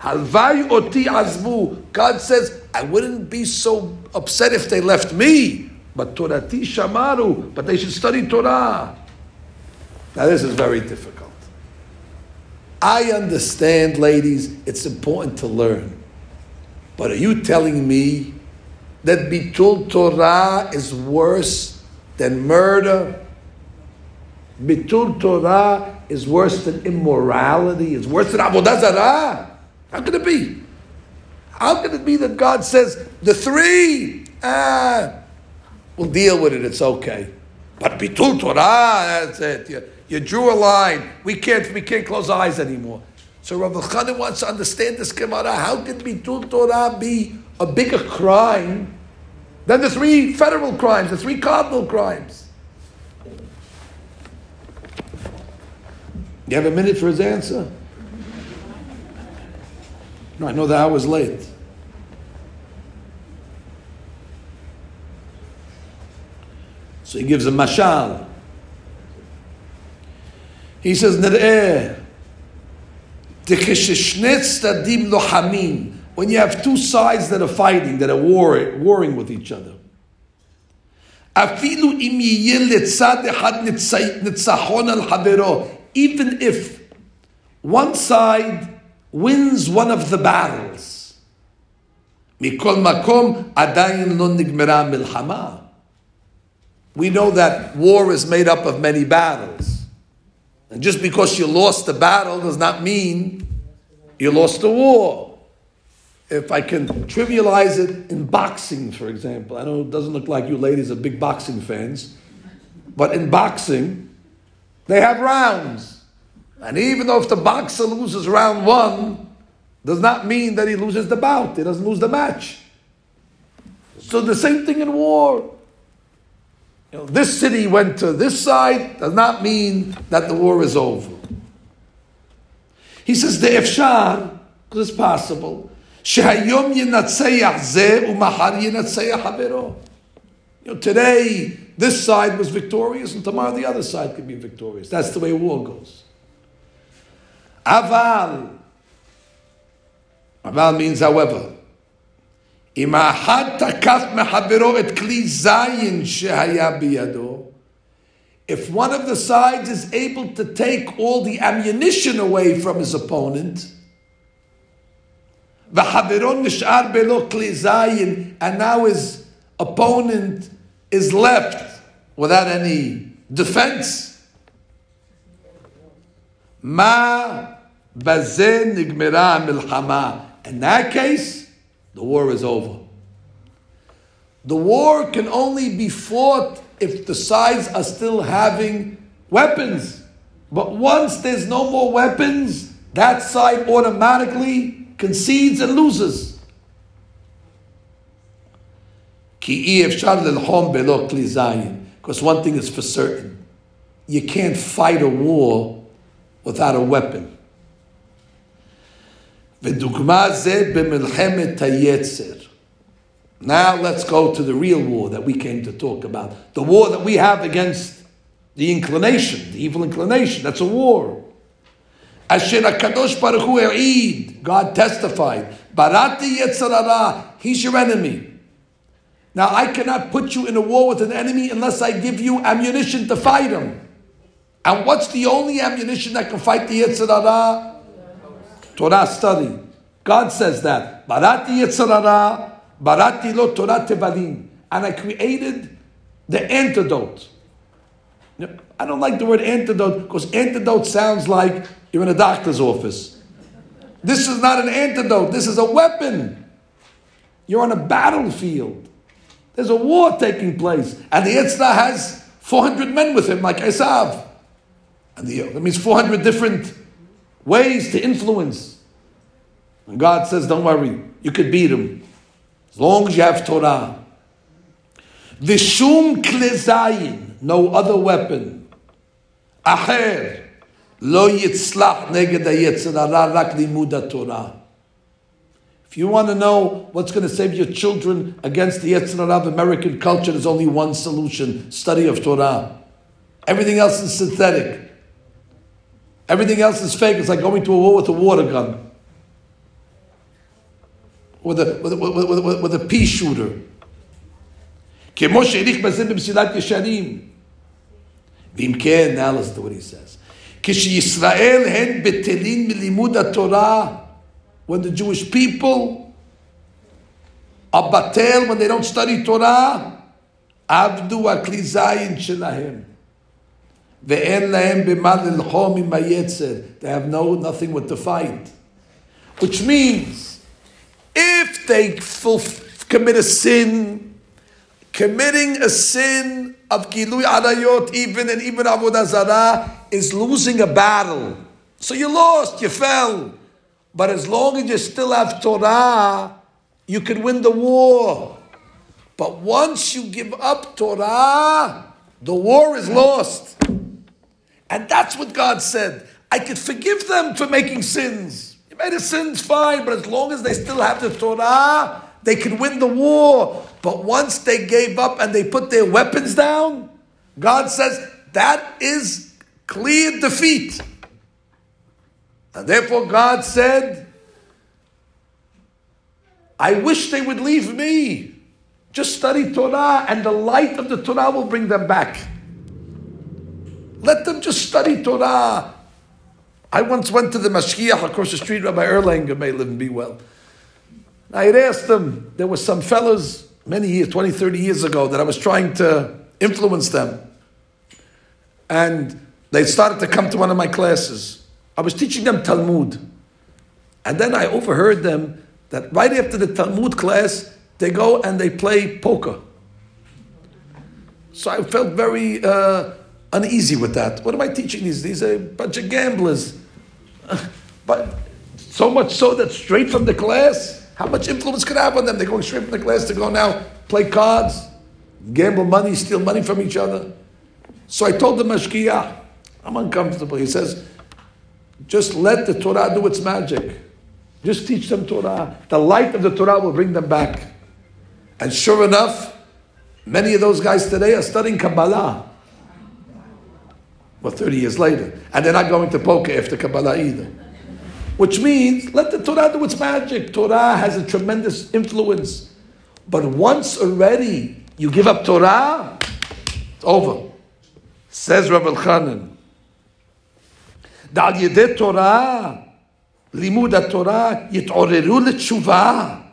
Halvai oti azvu. God says, I wouldn't be so upset if they left me. But torati shamaru. But they should study Torah. Now this is very difficult. I understand, ladies, it's important to learn. But are you telling me that bitul Torah is worse than murder? Bitul Torah is worse than immorality, is worse than Avodah Zarah. How could it be? How could it be that God says, the three, ah, we'll deal with it, it's okay. But Bitul Torah, that's it. You, you drew a line. We can't, we can't close our eyes anymore. So Rav Elchanan wants to understand this Gemara. How could Bitul Torah be a bigger crime than the three federal crimes, the three cardinal crimes? You have a minute for his answer? No, I know the hour's late. So he gives a mashal. He says, when you have two sides that are fighting, that are war, warring with each other. Even if one side wins one of the battles, we know that war is made up of many battles. And just because you lost the battle does not mean you lost the war. If I can trivialize it in boxing, for example. I know it doesn't look like you ladies are big boxing fans. But in boxing, they have rounds. And even though if the boxer loses round one, does not mean that he loses the bout. He doesn't lose the match. So the same thing in war. You know, this city went to this side, does not mean that the war is over. He says, the efshar, because it's possible, shehayom yinatzayach zeh umahar yinatzayach habero. You know, today, this side was victorious, and tomorrow the other side could be victorious. That's the way war goes. Aval. Aval means, however, if one of the sides is able to take all the ammunition away from his opponent, and now his opponent is left without any defense. Ma bazeh nigmera milchama. In that case, the war is over. The war can only be fought if the sides are still having weapons. But once there's no more weapons, that side automatically concedes and loses. Because one thing is for certain. You can't fight a war without a weapon. Now let's go to the real war that we came to talk about. The war that we have against the inclination, the evil inclination. That's a war. Asher HaKadosh Baruch Hu eid. God testified. Barati Yetzirah. He's your enemy. Now I cannot put you in a war with an enemy unless I give you ammunition to fight him. And what's the only ammunition that can fight the Yetzirah? Torah study. God says that. Barati Yetzirah. Barati lo Torah tebalim, and I created the antidote. I don't like the word antidote because antidote sounds like you're in a doctor's office. This is not an antidote. This is a weapon. You're on a battlefield. There's a war taking place, and the Yetzirah has four hundred men with him, like Esav. And the, that means four hundred different ways to influence. And God says, "Don't worry, you could beat him." As long as you have Torah. Vishum klezayin, no other weapon. Acher, lo yitzlach neged hayetzirah rak limud haTorah. If you want to know what's going to save your children against the Yetzirah of American culture, there's only one solution, study of Torah. Everything else is synthetic. Everything else is fake. It's like going to a war with a water gun. With a, with, a, with, a, with a pea shooter. Now listen to what he says. When the Jewish people are batel, when they don't study Torah, they have no nothing with the fight. Which means, if they commit a sin, committing a sin of Gilui Arayot, even and even Avodah Zarah, is losing a battle. So you lost, you fell. But as long as you still have Torah, you can win the war. But once you give up Torah, the war is lost. And that's what God said. I could forgive them for making sins. Medicine's fine, but as long as they still have the Torah, they can win the war. But once they gave up and they put their weapons down, God says that is clear defeat. And therefore God said, I wish they would leave me. Just study Torah and the light of the Torah will bring them back. Let them just study Torah. I once went to the mashgiach across the street, Rabbi Erlanger, may live and be well. I had asked them, there were some fellas many years, twenty, thirty years ago, that I was trying to influence them. And they started to come to one of my classes. I was teaching them Talmud. And then I overheard them that right after the Talmud class, they go and they play poker. So I felt very Uh, uneasy with that. What am I teaching these? These are a bunch of gamblers. But so much so that straight from the class, how much influence could I have on them? They're going straight from the class to go now play cards, gamble money, steal money from each other. So I told the mashgiach, I'm uncomfortable. He says, just let the Torah do its magic. Just teach them Torah. The light of the Torah will bring them back. And sure enough, many of those guys today are studying Kabbalah. Well, thirty years later. And they're not going to poker after Kabbalah either. Which means, let the Torah do its magic. Torah has a tremendous influence. But once already you give up Torah, it's over. Says Rav Elchanan, Da'al yedei Torah, limud haTorah, yit'oreru l'teshuvah.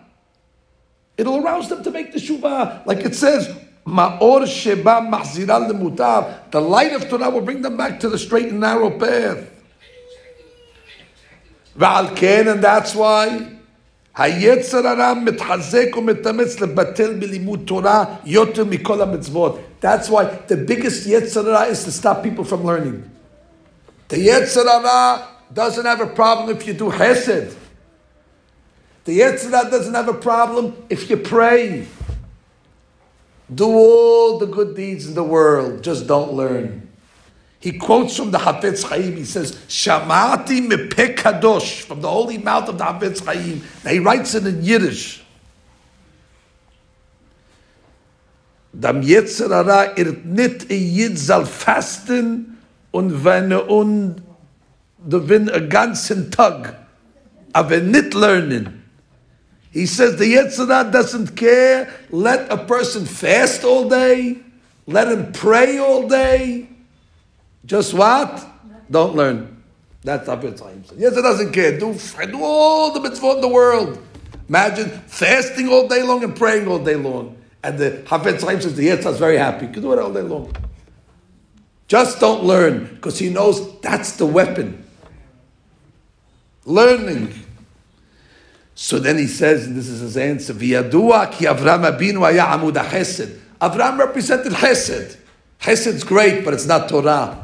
It'll arouse them to make the shuvah. Like it says, Ma'or sheba mahziral lemutav. The light of Torah will bring them back to the straight and narrow path. Va'al ken, and that's why hayetzirah mitchazek umetametz lebatel bilimud Torah yoter mikol hamitzvot. That's why the biggest Yetzirah is to stop people from learning. The Yetzirah doesn't have a problem if you do chesed. The Yetzirah doesn't have a problem if you pray. Do all the good deeds in the world, just don't learn. He quotes from the Chofetz Chaim. He says, "Shamati mepeh kadosh," from the holy mouth of the Chofetz Chaim. Now he writes it in Yiddish. Dam Yetzirah irrt nit e Yid zal fasten und wenn und the win a ganzen Tag of a nit learning. He says the Yetzirah doesn't care. Let a person fast all day. Let him pray all day. Just what? Don't learn. That's up at times. Yetzirah doesn't care. Do, do all the mitzvot in the world. Imagine fasting all day long and praying all day long. And the Chofetz Chaim says the Yetzirah is very happy. You can do it all day long. Just don't learn, because he knows that's the weapon. Learning. So then he says, and this is his answer, V'yadua ki Avram Abinu haya amud ha'chesed. Avram represented chesed. Chesed's great, but it's not Torah.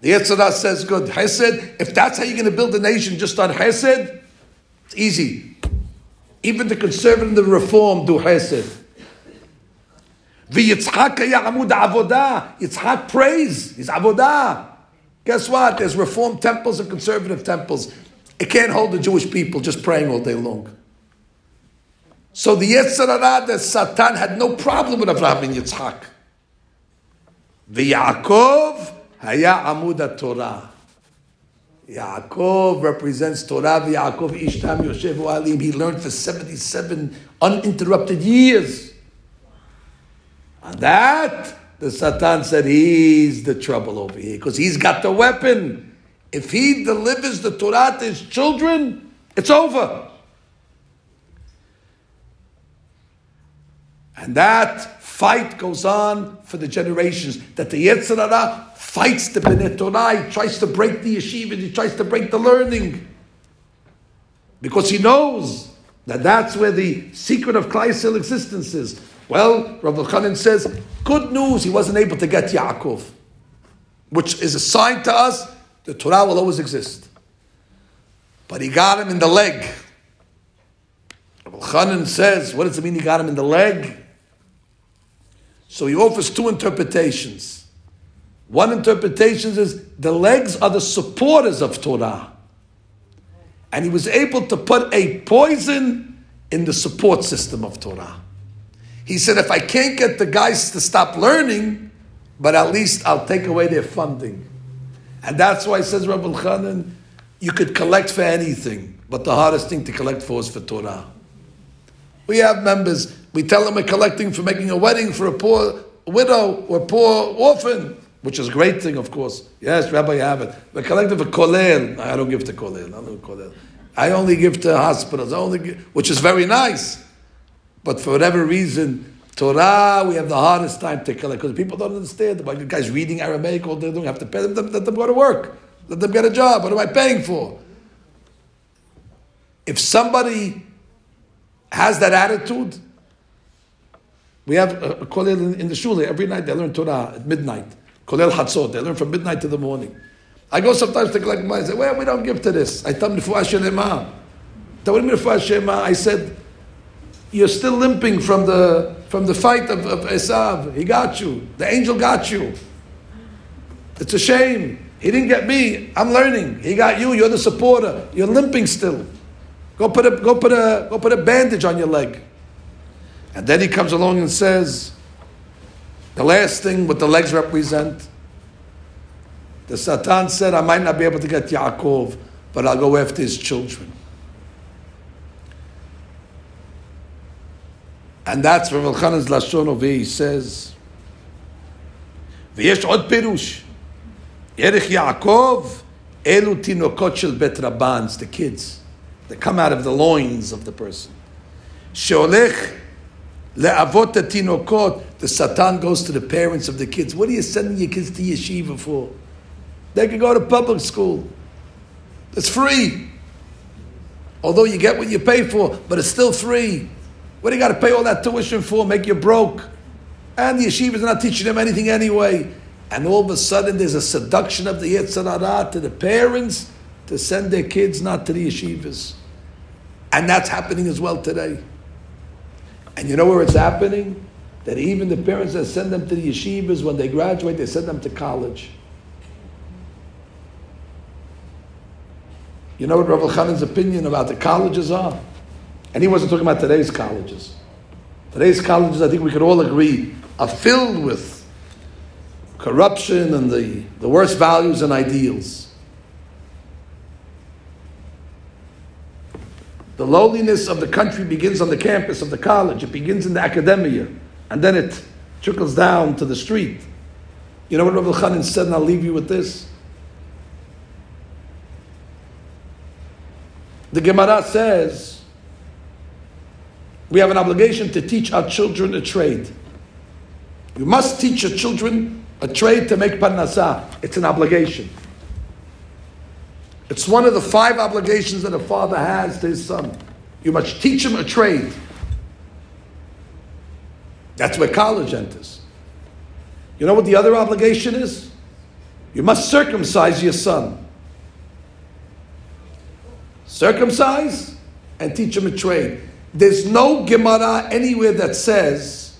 The Yetzirah says, good, chesed, if that's how you're going to build a nation just on chesed, it's easy. Even the conservative and the reform do chesed. V'yitzchak haya amud ha'avodah. Yitzchak prays. He's avodah. Guess what? There's reform temples and conservative temples. It can't hold the Jewish people just praying all day long. So the Yetzirah, the Satan, had no problem with Avraham and Yitzchak. V'Yaakov haya amud ha'torah. Yaakov represents Torah. V'Yaakov ishtam yoshev u'alim. He learned for seventy-seven uninterrupted years. And that, the Satan said, he's the trouble over here, because he's got the weapon. If he delivers the Torah to his children, it's over. And that fight goes on for the generations, that the Yetzirah fights the Bnei Torah. He tries to break the yeshiva, he tries to break the learning, because he knows that that's where the secret of Klal Yisrael existence is. Well, Rav Elchanan says, good news, he wasn't able to get Yaakov, which is a sign to us, the Torah will always exist. But he got him in the leg. Rav Elchanan says, what does it mean he got him in the leg? So he offers two interpretations. One interpretation is, the legs are the supporters of Torah. And he was able to put a poison in the support system of Torah. He said, if I can't get the guys to stop learning, but at least I'll take away their funding. And that's why, says Rav Elchanan, you could collect for anything, but the hardest thing to collect for is for Torah. We have members, we tell them we're collecting for making a wedding for a poor widow or poor orphan, which is a great thing, of course. Yes, Rabbi, you have it. We're collecting for kolel. I don't give to kolel. I don't give kolel. I only give to hospitals, I only give, which is very nice. But for whatever reason, Torah, we have the hardest time to collect, because people don't understand. The guys reading Aramaic, all they're doing, have to pay them, let them go to work. Let them get a job. What am I paying for? If somebody has that attitude, we have a, a kolel in, in the shul. Every night they learn Torah at midnight. Kolel Hatzot. They learn from midnight to the morning. I go sometimes to collect money. I say, well, we don't give to this. I tell them, I said, you're still limping from the from the fight of, of Esav. He got you. The angel got you. It's a shame. He didn't get me. I'm learning. He got you. You're the supporter. You're limping still. Go put a go put a go put a bandage on your leg. And then he comes along and says, the last thing what the legs represent. The Satan said, I might not be able to get Yaakov, but I'll go after his children. And that's Rav Elchanan's lashon over here. He says, "V'yesh od perush, Erich Yaakov, elu tinokot shel bet rabans, the kids that come out of the loins of the person. Sheolech le'avot tinokot, The Satan goes to the parents of the kids. What are you sending your kids to yeshiva for? They could go to public school. It's free. Although you get what you pay for, but it's still free. What do you got to pay all that tuition for? Make you broke. And the yeshiva's not teaching them anything anyway. And all of a sudden there's a seduction of the Yetzirah to the parents to send their kids not to the yeshivas. And that's happening as well today. And you know where it's happening? That even the parents that send them to the yeshivas, when they graduate, they send them to college. You know what Rav Elchanan's opinion about the colleges are? And he wasn't talking about today's colleges. Today's colleges, I think we could all agree, are filled with corruption and the, the worst values and ideals. The lowliness of the country begins on the campus of the college. It begins in the academia. And then it trickles down to the street. You know what Rav Elchanan said, and I'll leave you with this. The Gemara says, we have an obligation to teach our children a trade. You must teach your children a trade to make parnasah. It's an obligation. It's one of the five obligations that a father has to his son. You must teach him a trade. That's where college enters. You know what the other obligation is? You must circumcise your son. Circumcise and teach him a trade. There's no Gemara anywhere that says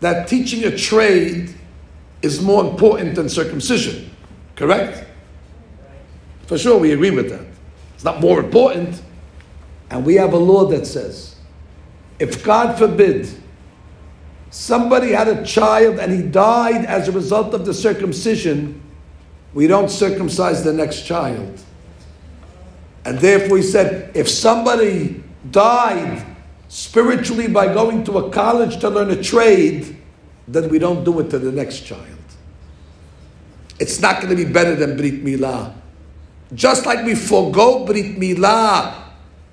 that teaching a trade is more important than circumcision. Correct? For sure, we agree with that. It's not more important. And we have a law that says, if God forbid, somebody had a child and he died as a result of the circumcision, we don't circumcise the next child. And therefore he said, if somebody died spiritually by going to a college to learn a trade, then we don't do it to the next child. It's not going to be better than Brit Milah. Just like we forego Brit Milah,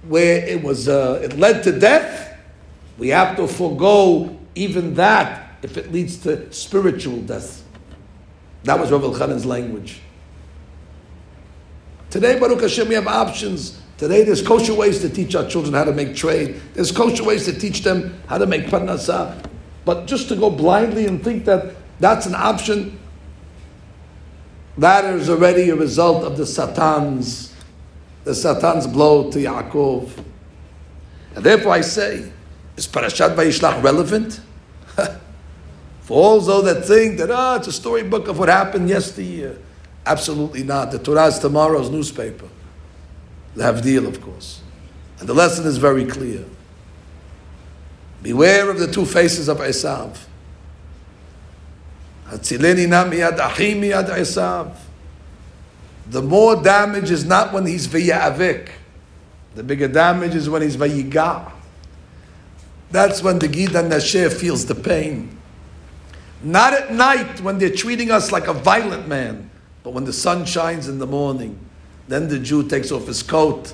where it was uh, it led to death, we have to forego even that if it leads to spiritual death. That was Rav Elchanan's language. Today, Baruch Hashem, we have options. Today, there's kosher ways to teach our children how to make trade. There's kosher ways to teach them how to make parnasah. But just to go blindly and think that that's an option, that is already a result of the Satan's, the Satan's blow to Yaakov. And therefore I say, is Parashat Vayishlach relevant? For all those that think that, ah, oh, it's a storybook of what happened yesteryear. Absolutely not. The Torah is tomorrow's newspaper. The Havdil, of course. And the lesson is very clear. Beware of the two faces of Esav. The more damage is not when he's v'ya'avik. The bigger damage is when he's v'yiga. That's when the Gid HaNasheh feels the pain. Not at night when they're treating us like a violent man, but when the sun shines in the morning. Then the Jew takes off his coat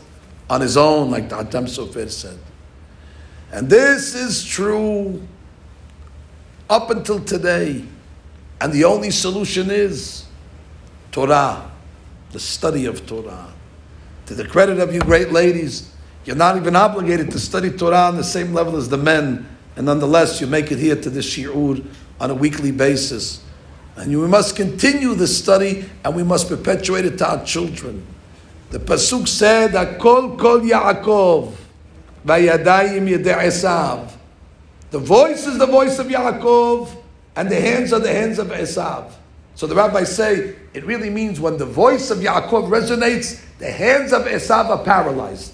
on his own, like the Chatam Sofer said. And this is true up until today. And the only solution is Torah, the study of Torah. To the credit of you great ladies, you're not even obligated to study Torah on the same level as the men. And nonetheless, you make it here to this shi'ur on a weekly basis. And you, we must continue the study, and we must perpetuate it to our children. The pasuk said, "Hakol kol Yaakov, vayadayim yedei Esav." The voice is the voice of Yaakov, and the hands are the hands of Esav. So the rabbis say it really means when the voice of Yaakov resonates, the hands of Esav are paralyzed.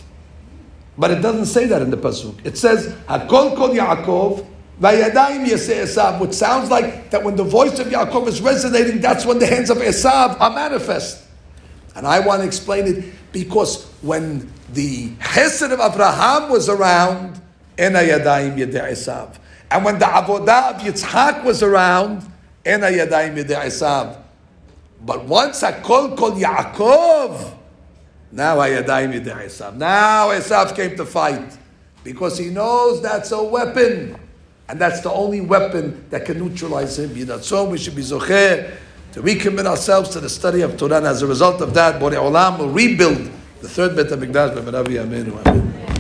But it doesn't say that in the pasuk. It says, "Hakol kol Yaakov." Which sounds like that when the voice of Yaakov is resonating, that's when the hands of Esav are manifest. And I want to explain it because when the Chesed of Abraham was around, and when the Avodah of Yitzhak was around, but once Hakol Kol Yaakov, now Esav. Now Esav came to fight because he knows that's a weapon. And that's the only weapon that can neutralize him. Yidatson, we should be zocher to recommit ourselves to the study of Torah. And as a result of that, Borei Olam will rebuild the third Beit HaMikdash. Amen.